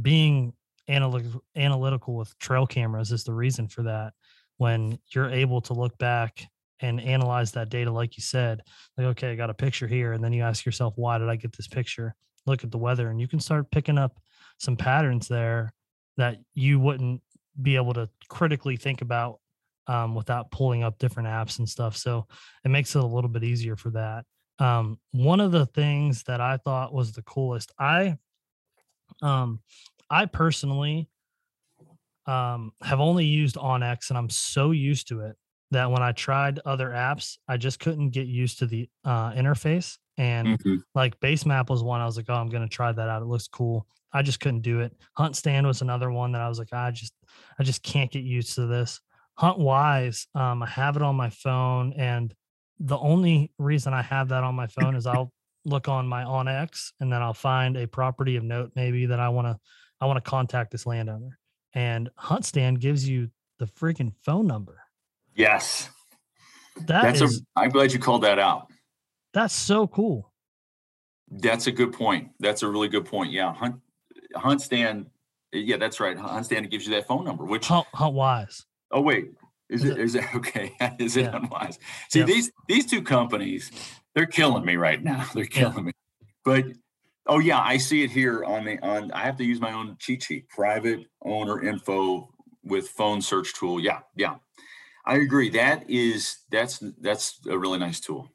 being analytical with trail cameras is the reason for that. When you're able to look back and analyze that data, like you said, like, okay, I got a picture here. And then you ask yourself, why did I get this picture? Look at the weather, and you can start picking up some patterns there that you wouldn't be able to critically think about without pulling up different apps and stuff. So it makes it a little bit easier for that. One of the things that I thought was the coolest, I personally have only used OnX, and I'm so used to it that when I tried other apps, I just couldn't get used to the interface. And like BaseMap was one I was like, oh, I'm going to try that out. It looks cool. I just couldn't do it. HuntStand was another one that I was like, I just can't get used to this. HuntWise, I have it on my phone, and the only reason I have that on my phone is I'll look on my OnX, and then I'll find a property of note maybe that I want to contact this landowner. And HuntStand gives you the freaking phone number. Yes, I'm glad you called that out. That's so cool. That's a good point. That's a really good point. Yeah, HuntStand. Yeah, that's right. HuntStand gives you that phone number, which HuntWise. Oh, wait, is it okay? Is it unwise? See, these two companies, they're killing me right now. They're killing me. But, I see it here I have to use my own cheat sheet, private owner info with phone search tool. Yeah. I agree. That's a really nice tool.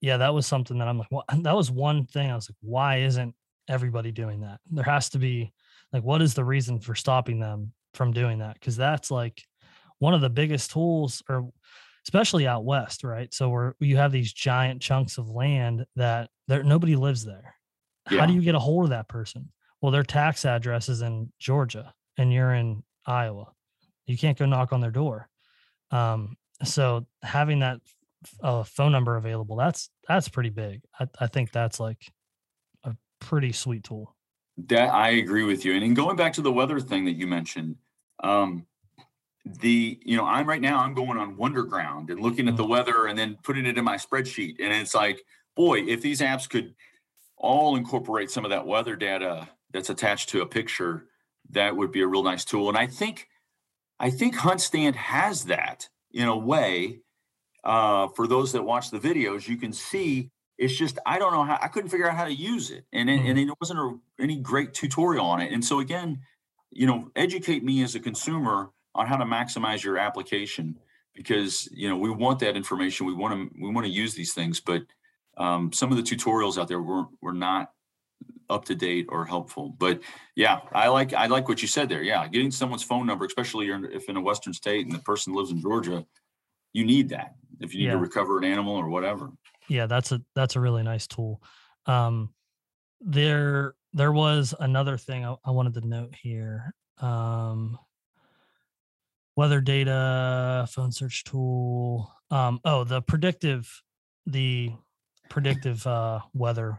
Yeah, that was something that I'm like, well, that was one thing. I was like, why isn't everybody doing that? There has to be like, what is the reason for stopping them from doing that? Because that's like one of the biggest tools, or especially out west, right? So you have these giant chunks of land that nobody lives there. Yeah. How do you get a hold of that person? Well, their tax address is in Georgia, and you're in Iowa. You can't go knock on their door. So having that phone number available, that's pretty big. I think that's like a pretty sweet tool. That I agree with you. And in going back to the weather thing that you mentioned, I'm going on Wonderground and looking at the weather and then putting it in my spreadsheet. And it's like, boy, if these apps could all incorporate some of that weather data that's attached to a picture, that would be a real nice tool. And I think HuntStand has that in a way. For those that watch the videos, you can see it's just, I don't know how, I couldn't figure out how to use it. And it wasn't any great tutorial on it. And so again, you know, educate me as a consumer on how to maximize your application, because you know we want that information, we want to use these things, but some of the tutorials out there were not up to date or helpful. But yeah, I like what you said there. Yeah, getting someone's phone number, especially if in a western state and the person lives in Georgia, you need that if you need to recover an animal or whatever. Yeah, that's a really nice tool. There was another thing I wanted to note here. Weather data, phone search tool. The predictive weather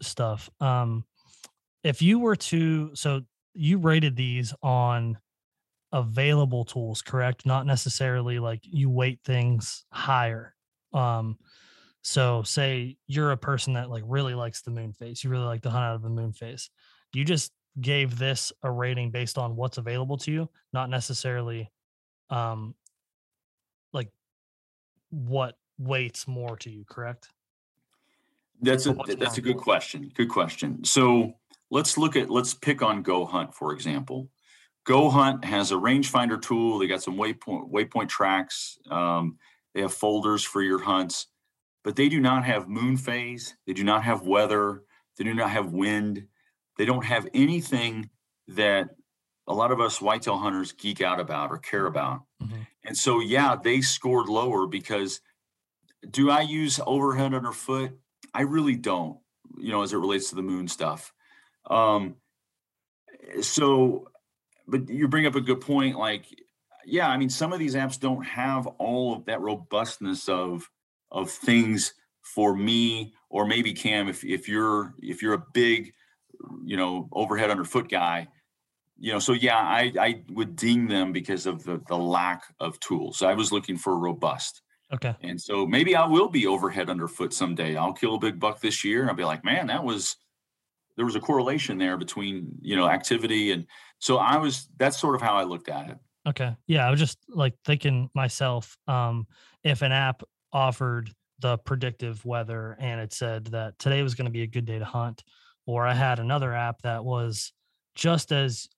stuff. If you were to, so you rated these on available tools, correct? Not necessarily like you weight things higher. So say you're a person that like really likes the moon phase. You really like to hunt out of the moon phase. You just gave this a rating based on what's available to you, not necessarily like what weights more to you, correct? That's a good question. Good question. So let's pick on GoHunt, for example. GoHunt has a rangefinder tool. They got some waypoint tracks. They have folders for your hunts, but they do not have moon phase. They do not have weather. They do not have wind. They don't have anything that a lot of us whitetail hunters geek out about or care about. Mm-hmm. And so, yeah, they scored lower because do I use overhead underfoot? I really don't, as it relates to the moon stuff. But you bring up a good point. Like, yeah, I mean, some of these apps don't have all of that robustness of things for me, or maybe Cam, if you're a big, overhead underfoot guy, so yeah, I would ding them because of the lack of tools. I was looking for robust. Okay. And so maybe I will be overhead underfoot someday. I'll kill a big buck this year, and I'll be like, man, there was a correlation there between, activity. And so that's sort of how I looked at it. Okay. Yeah. I was just like thinking myself, if an app offered the predictive weather and it said that today was going to be a good day to hunt, or I had another app that was just as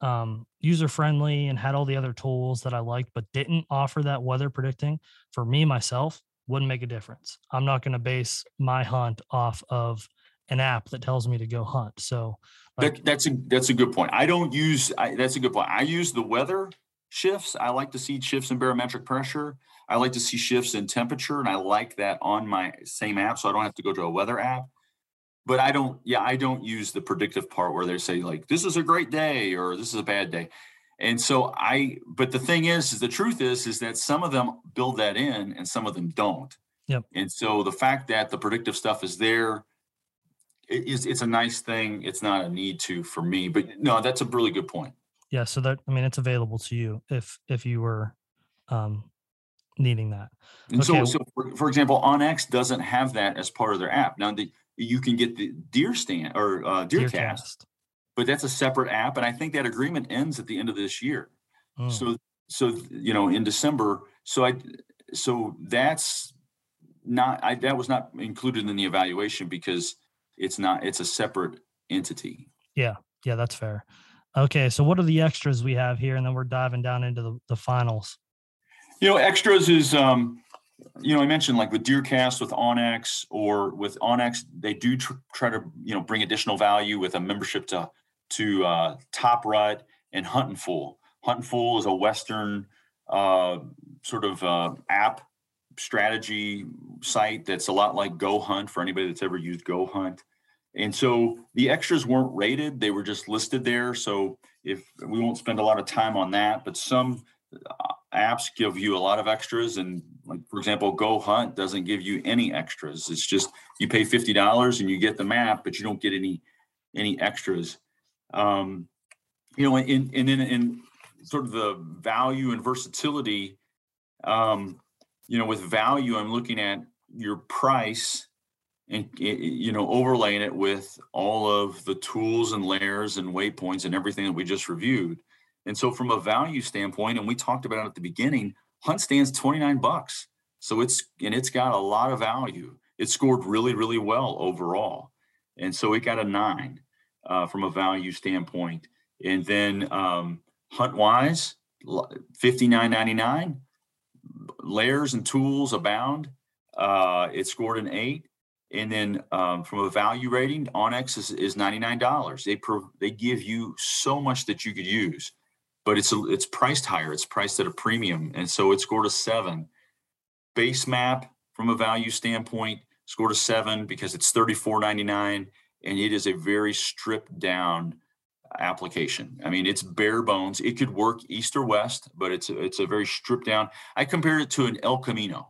user-friendly and had all the other tools that I liked, but didn't offer that weather predicting, for me, myself, wouldn't make a difference. I'm not going to base my hunt off of an app that tells me to go hunt. So that's a good point. That's a good point. I use the weather shifts. I like to see shifts in barometric pressure. I like to see shifts in temperature, and I like that on my same app. So I don't have to go to a weather app, but I don't use the predictive part where they say like, this is a great day or this is a bad day. And so but the thing is the truth is that some of them build that in and some of them don't. Yep. And so the fact that the predictive stuff is there, it's a nice thing. It's not a need to for me, but no, that's a really good point. Yeah. So it's available to you if you were needing that. And okay. So for example, OnX doesn't have that as part of their app. Now you can get the DeerCast or DeerCast, but that's a separate app. And I think that agreement ends at the end of this year. Oh. So, in December, so that's not, that was not included in the evaluation because it's a separate entity. Yeah. Yeah. That's fair. Okay. So what are the extras we have here? And then we're diving down into the finals. Extras is, I mentioned like with DeerCast, with OnX, or with OnX, they do try to, bring additional value with a membership to Top Rut and Hunt and Fool. Hunt and Fool is a Western app strategy site that's a lot like GoHunt for anybody that's ever used GoHunt. And so the extras weren't rated. They were just listed there. So if we won't spend a lot of time on that, but some apps give you a lot of extras. And like, for example, GoHunt doesn't give you any extras. It's just, you pay $50 and you get the map, but you don't get any extras. In sort of the value and versatility, with value, I'm looking at your price and, overlaying it with all of the tools and layers and waypoints and everything that we just reviewed. And so from a value standpoint, and we talked about it at the beginning, HuntStand's $29. So it's got a lot of value. It scored really, really well overall. And so it got a 9 from a value standpoint. And then HuntWise, $59.99, layers and tools abound. It scored an 8. And then from a value rating, OnX is $99. They give you so much that you could use, but it's priced higher. It's priced at a premium. And so it scored a 7. BaseMap, from a value standpoint, scored a 7 because it's $34.99, and it is a very stripped down application. I mean, it's bare bones. It could work east or west, but it's a very stripped down. I compared it to an El Camino.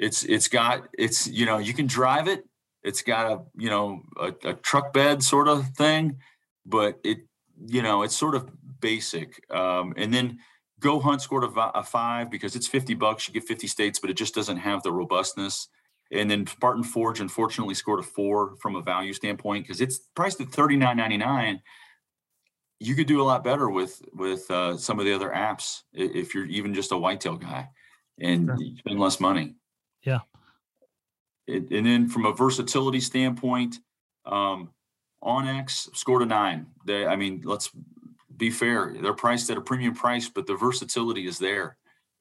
It's got, you can drive it It's got a, you know, a truck bed sort of thing, but it, you know, it's sort of basic. And then GoHunt scored a 5 because it's $50. You get 50 states, but it just doesn't have the robustness. And then Spartan Forge, unfortunately, scored a 4 from a value standpoint because it's priced at $39.99. You could do a lot better with some of the other apps if you're even just a whitetail guy and you spend less money. Yeah. And then from a versatility standpoint, OnX scored a 9. Let's be fair. They're priced at a premium price, but the versatility is there.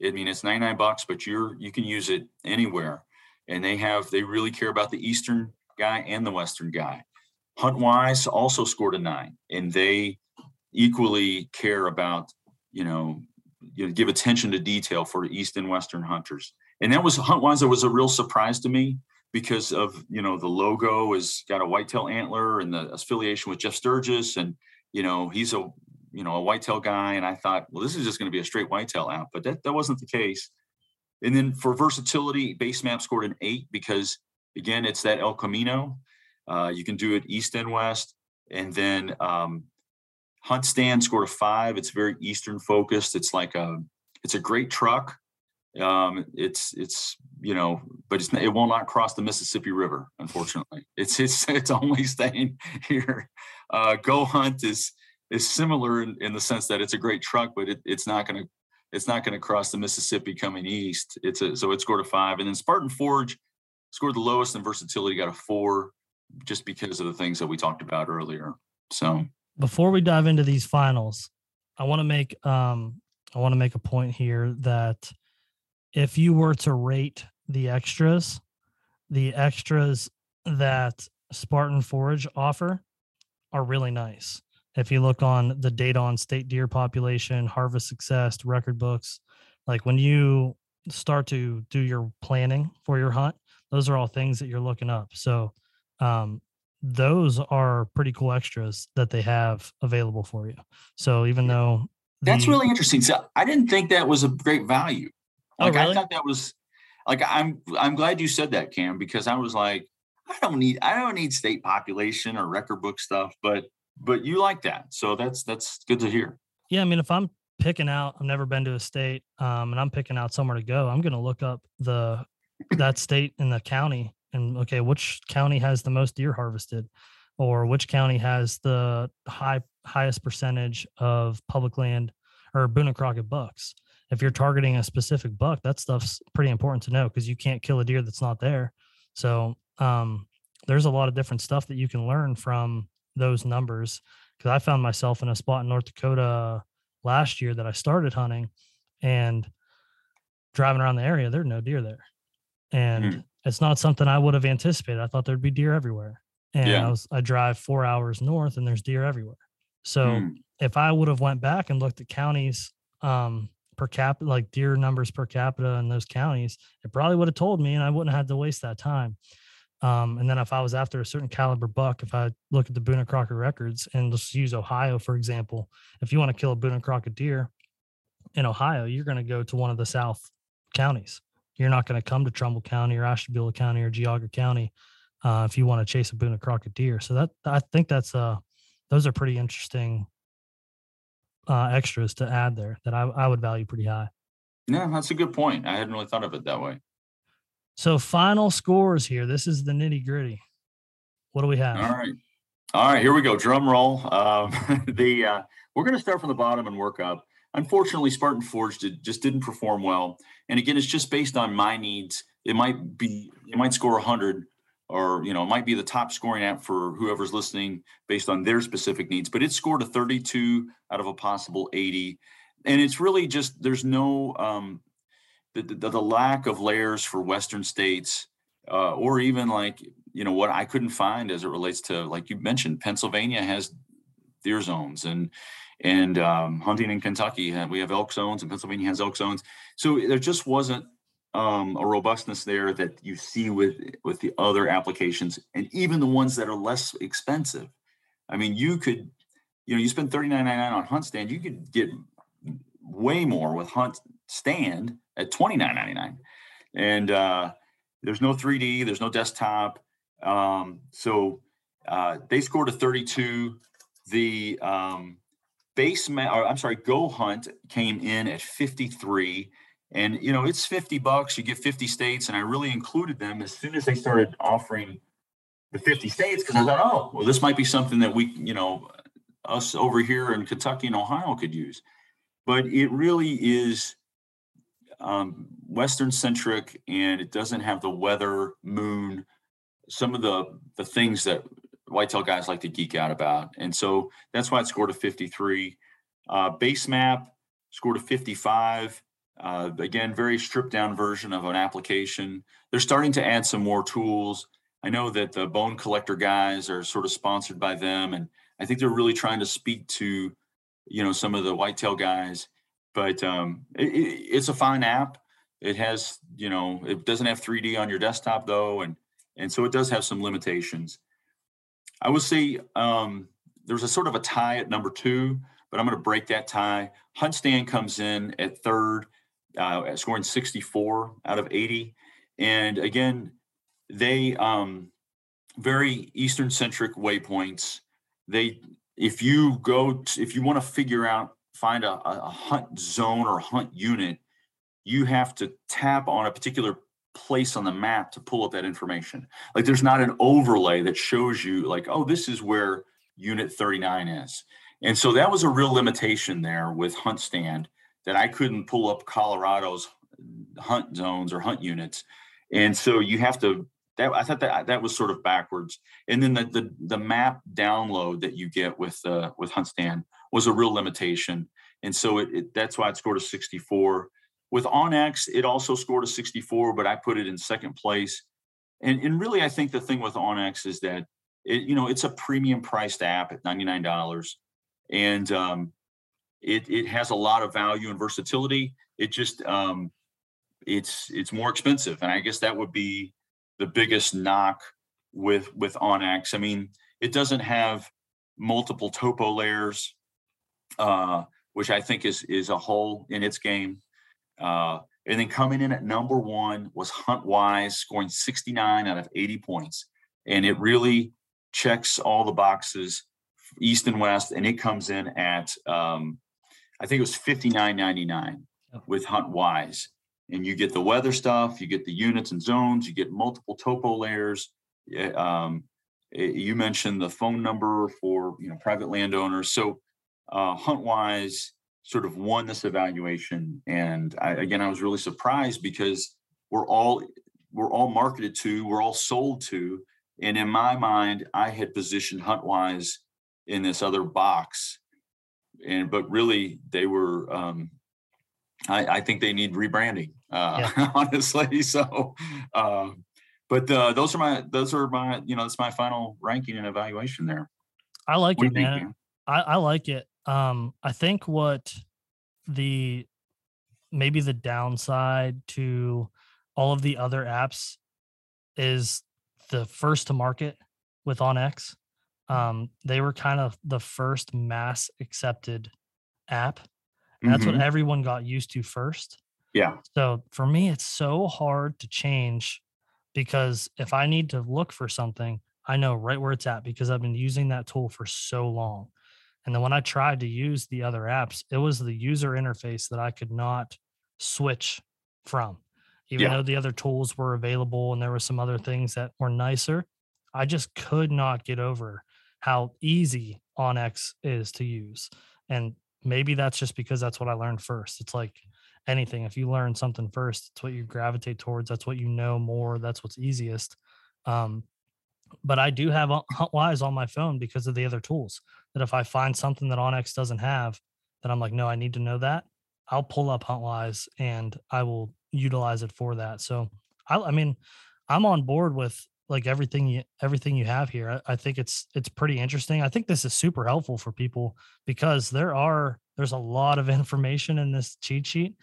I mean, it's $99, but you can use it anywhere. And they really care about the Eastern guy and the Western guy. Huntwise also scored a 9, and they equally care about, give attention to detail for East and Western hunters. And that was Huntwise. That was a real surprise to me because of, the logo has got a whitetail antler and the affiliation with Jeff Sturgis. And, he's a whitetail guy. And I thought, well, this is just going to be a straight whitetail app, but that wasn't the case. And then for versatility, BaseMap scored an 8 because, again, it's that El Camino. You can do it East and West. And then HuntStand scored a 5. It's very Eastern focused. It's like it's a great truck. But it will not cross the Mississippi River, unfortunately. It's only staying here. GoHunt is similar in the sense that it's a great truck, but it's not going to cross the Mississippi coming east. So it scored a 5, and then Spartan Forge scored the lowest and versatility got a 4 just because of the things that we talked about earlier. So before we dive into these finals, I want to make a point here that if you were to rate the extras that Spartan Forge offer are really nice. If you look on the data on state deer population, harvest success, record books, like when you start to do your planning for your hunt, those are all things that you're looking up. So those are pretty cool extras that they have available for you. So even though... That's really interesting. So I didn't think that was a great value. Like, oh, really? I thought that was like, I'm glad you said that, Cam, because I was like, I don't need state population or record book stuff, but you like that. So that's good to hear. Yeah. I mean, if I'm picking out, I've never been to a state and I'm picking out somewhere to go, I'm going to look up that state and the county and okay, which county has the most deer harvested or which county has the highest percentage of public land or Boone and Crockett bucks. If you're targeting a specific buck, that stuff's pretty important to know because you can't kill a deer that's not there. So there's a lot of different stuff that you can learn from those numbers. Because I found myself in a spot in North Dakota last year that I started hunting and driving around the area, there are no deer there. And it's not something I would have anticipated. I thought there'd be deer everywhere. And yeah. I drive 4 hours north and there's deer everywhere. So if I would have went back and looked at counties, per capita, like deer numbers per capita in those counties, it probably would have told me and I wouldn't have had to waste that time. And then if I was after a certain caliber buck, if I look at the Boone and Crockett records and let's use Ohio, for example, if you want to kill a Boone and Crockett deer in Ohio, you're going to go to one of the South counties. You're not going to come to Trumbull County or Ashtabula County or Geauga County if you want to chase a Boone and Crockett deer. So that, I think that's those are pretty interesting extras to add there that I would value pretty high. Yeah, that's a good point. I hadn't really thought of it that way. So final scores here. This is the nitty gritty. What do we have? All right. Here we go. Drum roll. We're going to start from the bottom and work up. Unfortunately, Spartan Forge just didn't perform well. And again, it's just based on my needs. It might score 100 or, it might be the top scoring app for whoever's listening based on their specific needs, but it scored a 32 out of a possible 80. And it's really just, there's no, the lack of layers for Western states, or even what I couldn't find as it relates to, like you mentioned, Pennsylvania has deer zones and hunting in Kentucky, we have elk zones and Pennsylvania has elk zones. So there just wasn't a robustness there that you see with the other applications and even the ones that are less expensive. I mean, you could, you spend $39.99 on HuntStand, you could get way more with HuntStand at $29.99. And there's no 3D, there's no desktop. They scored a 32. The GoHunt came in at 53. And, you know, it's $50. You get 50 states. And I really included them as soon as they started offering the 50 states, because I thought, oh, well, this might be something that we, you know, us over here in Kentucky and Ohio could use. But it really is Western centric, and it doesn't have the weather, moon, some of the things that whitetail guys like to geek out about. And so that's why it scored a 53. BaseMap scored a 55. Again, very stripped down version of an application. They're starting to add some more tools. I know that the bone collector guys are sort of sponsored by them, and I think they're really trying to speak to, you know, some of the whitetail guys. But it's a fine app. It has, you know, it doesn't have 3D on your desktop though, and so it does have some limitations. I would say there's a sort of a tie at number two, but I'm going to break that tie. HuntStand comes in at third, scoring 64 out of 80, and again, they very Eastern centric waypoints. They, if you want to find a hunt zone or hunt unit, you have to tap on a particular place on the map to pull up that information. Like, there's not an overlay that shows you like, oh, this is where unit 39 is. And so that was a real limitation there with HuntStand, that I couldn't pull up Colorado's hunt zones or hunt units. And so you have to, I thought that was sort of backwards. And then the map download that you get with HuntStand was a real limitation. And so that's why it scored a 64. With OnX, it also scored a 64, but I put it in second place. And really, I think the thing with OnX is that it's a premium priced app at $99, and it has a lot of value and versatility. It just it's more expensive, and I guess that would be the biggest knock with OnX. I mean, it doesn't have multiple topo layers, which I think is a hole in its game. And then coming in at number one was Huntwise, scoring 69 out of 80 points. And it really checks all the boxes, east and west, and it comes in at, I think it was $59.99 with Huntwise. And you get the weather stuff, you get the units and zones, you get multiple topo layers. You mentioned the phone number for, you know, private landowners. So Huntwise sort of won this evaluation, and I was really surprised, because we're all marketed to, we're all sold to, and in my mind, I had positioned Huntwise in this other box, but really they were. I think they need rebranding, honestly. So, but those are my that's my final ranking and evaluation there. I like it, man. I like it. I think what the downside to all of the other apps is the first to market with OnX. They were kind of the first mass accepted app. And that's what everyone got used to first. Yeah. So for me, it's so hard to change, because if I need to look for something, I know right where it's at, because I've been using that tool for so long. And then when I tried to use the other apps, it was the user interface that I could not switch from. Even though the other tools were available and there were some other things that were nicer, I just could not get over how easy OnX is to use. And maybe that's just because that's what I learned first. It's like anything. If you learn something first, it's what you gravitate towards. That's what you know more. That's what's easiest. But I do have HuntWise on my phone because of the other tools, that if I find something that OnX doesn't have, that I'm like, no, I need to know that, I'll pull up HuntWise and I will utilize it for that. So, I'm on board with like everything you have here. I think it's pretty interesting. I think this is super helpful for people, because there's a lot of information in this cheat sheet.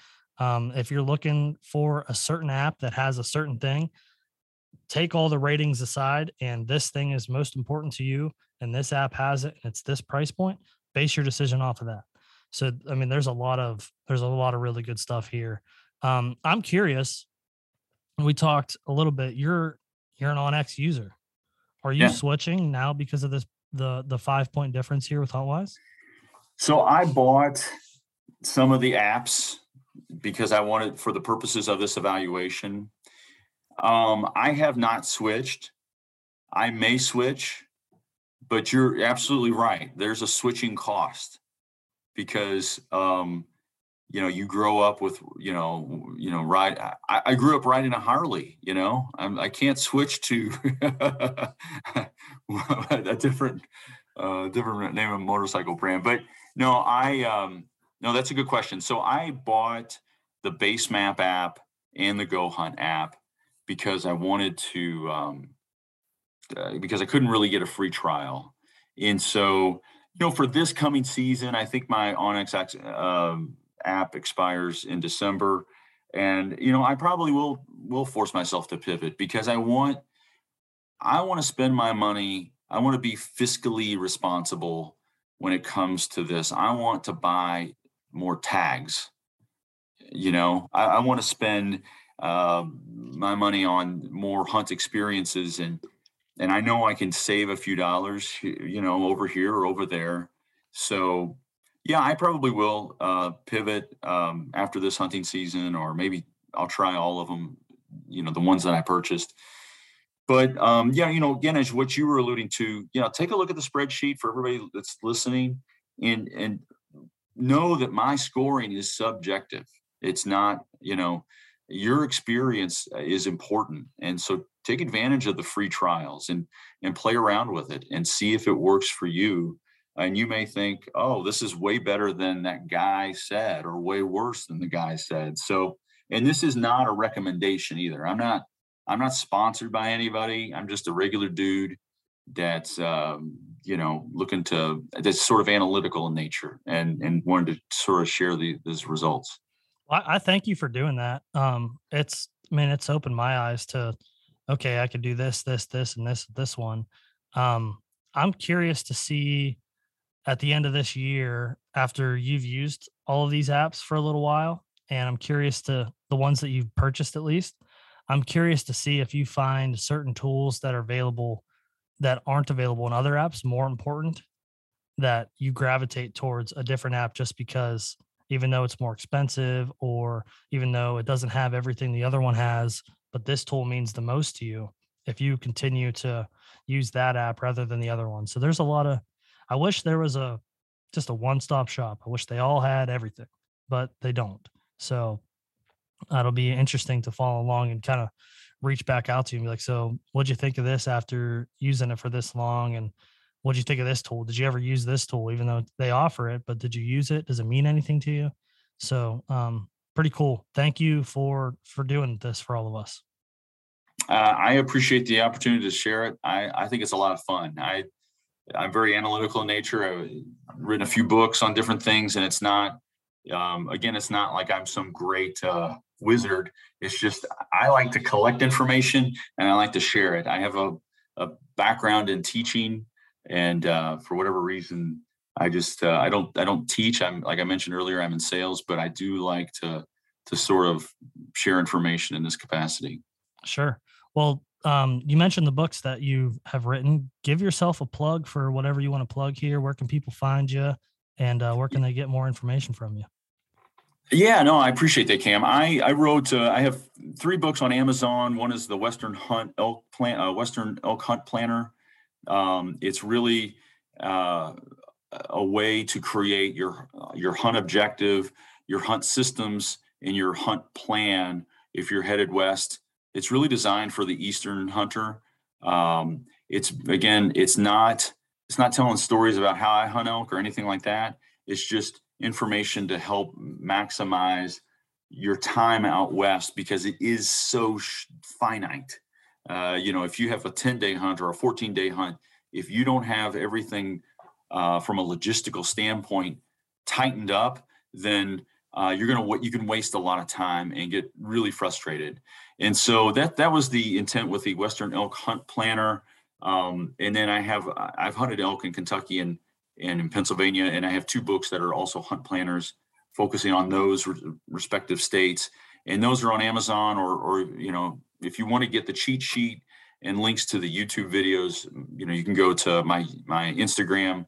If you're looking for a certain app that has a certain thing, take all the ratings aside, and this thing is most important to you, and this app has it, and it's this price point, base your decision off of that. So, I mean, there's a lot of really good stuff here. I'm curious, we talked a little bit, you're an OnX user. Are you switching now because of this, the 5-point difference here with HuntWise? So I bought some of the apps because I wanted, for the purposes of this evaluation. I have not switched. I may switch, but you're absolutely right. There's a switching cost because, you know, you grow up with, you know, ride. I grew up riding a Harley, you know, I can't switch to a different name of motorcycle brand. But no, no, that's a good question. So I bought the BaseMap app and the GoHunt app because I wanted to, because I couldn't really get a free trial. And so, you know, for this coming season, I think my OnX app expires in December. And, you know, I probably will force myself to pivot because I want to spend my money. I want to be fiscally responsible when it comes to this. I want to buy more tags. You know, I want to spend my money on more hunt experiences, and I know I can save a few dollars, you know, over here or over there. So, yeah, I probably will pivot after this hunting season, or maybe I'll try all of them, you know, the ones that I purchased. But, yeah, you know, again, as what you were alluding to, you know, take a look at the spreadsheet for everybody that's listening, and know that my scoring is subjective. It's not, you know, your experience is important. And so take advantage of the free trials and play around with it and see if it works for you. And you may think, oh, this is way better than that guy said, or way worse than the guy said. So, and this is not a recommendation either. I'm not sponsored by anybody. I'm just a regular dude that's, you know, that's sort of analytical in nature and wanted to sort of share these results. Well, I thank you for doing that. It's opened my eyes to, okay, I could do this, and this one. I'm curious to see at the end of this year, after you've used all of these apps for a little while, and I'm curious to the ones that you've purchased, at least, I'm curious to see if you find certain tools that are available that aren't available in other apps, more important, that you gravitate towards a different app just because, even though it's more expensive, or even though it doesn't have everything the other one has, but this tool means the most to you if you continue to use that app rather than the other one. So there's I wish there was just a one-stop shop. I wish they all had everything, but they don't. So it'll be interesting to follow along and kind of reach back out to you and be like, so what'd you think of this after using it for this long? And what'd you think of this tool? Did you ever use this tool, even though they offer it, but did you use it? Does it mean anything to you? So, pretty cool. Thank you for doing this for all of us. I appreciate the opportunity to share it. I think it's a lot of fun. I'm very analytical in nature. I've written a few books on different things, and it's not, again, it's not like I'm some great wizard. It's just, I like to collect information and I like to share it. I have a background in teaching, and for whatever reason, I just I don't teach. I'm, like I mentioned earlier, I'm in sales, but I do like to sort of share information in this capacity. Sure. Well, you mentioned the books that you have written. Give yourself a plug for whatever you want to plug here. Where can people find you, and where can they get more information from you? Yeah, no, I appreciate that, Cam. I have 3 books on Amazon. One is the Western Elk Hunt Planner. It's really a way to create your hunt objective, your hunt systems, and your hunt plan. If you're headed west, it's really designed for the Eastern hunter. It's not telling stories about how I hunt elk or anything like that. It's just information to help maximize your time out west, because it is so finite. You know, if you have a 10-day hunt or a 14-day hunt, if you don't have everything from a logistical standpoint tightened up, then you can waste a lot of time and get really frustrated. And so that was the intent with the Western Elk Hunt Planner. And then I've hunted elk in Kentucky and in Pennsylvania, and I have 2 books that are also hunt planners, focusing on those respective states. And those are on Amazon, or you know, if you want to get the cheat sheet and links to the YouTube videos. You know, you can go to my Instagram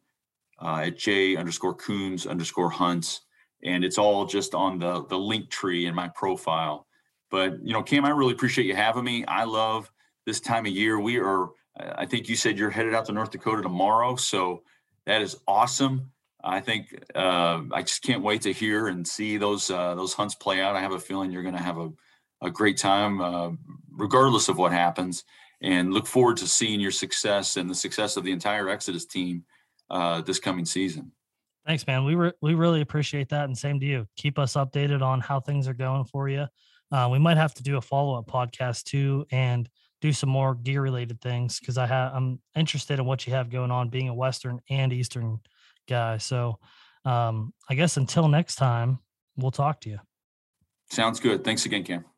at j_coons_hunts, and it's all just on the link tree in my profile. But, you know, Cam, I really appreciate you having me. I love this time of year. We are, I think you said you're headed out to North Dakota tomorrow, so that is awesome. I think I just can't wait to hear and see those hunts play out. I have a feeling you're going to have a great time, regardless of what happens, and look forward to seeing your success and the success of the entire Exodus team this coming season. Thanks, man. We really appreciate that, and same to you. Keep us updated on how things are going for you. We might have to do a follow-up podcast too, and do some more gear-related things, because I'm interested in what you have going on, being a Western and Eastern guy. So I guess until next time, we'll talk to you. Sounds good. Thanks again, Cam.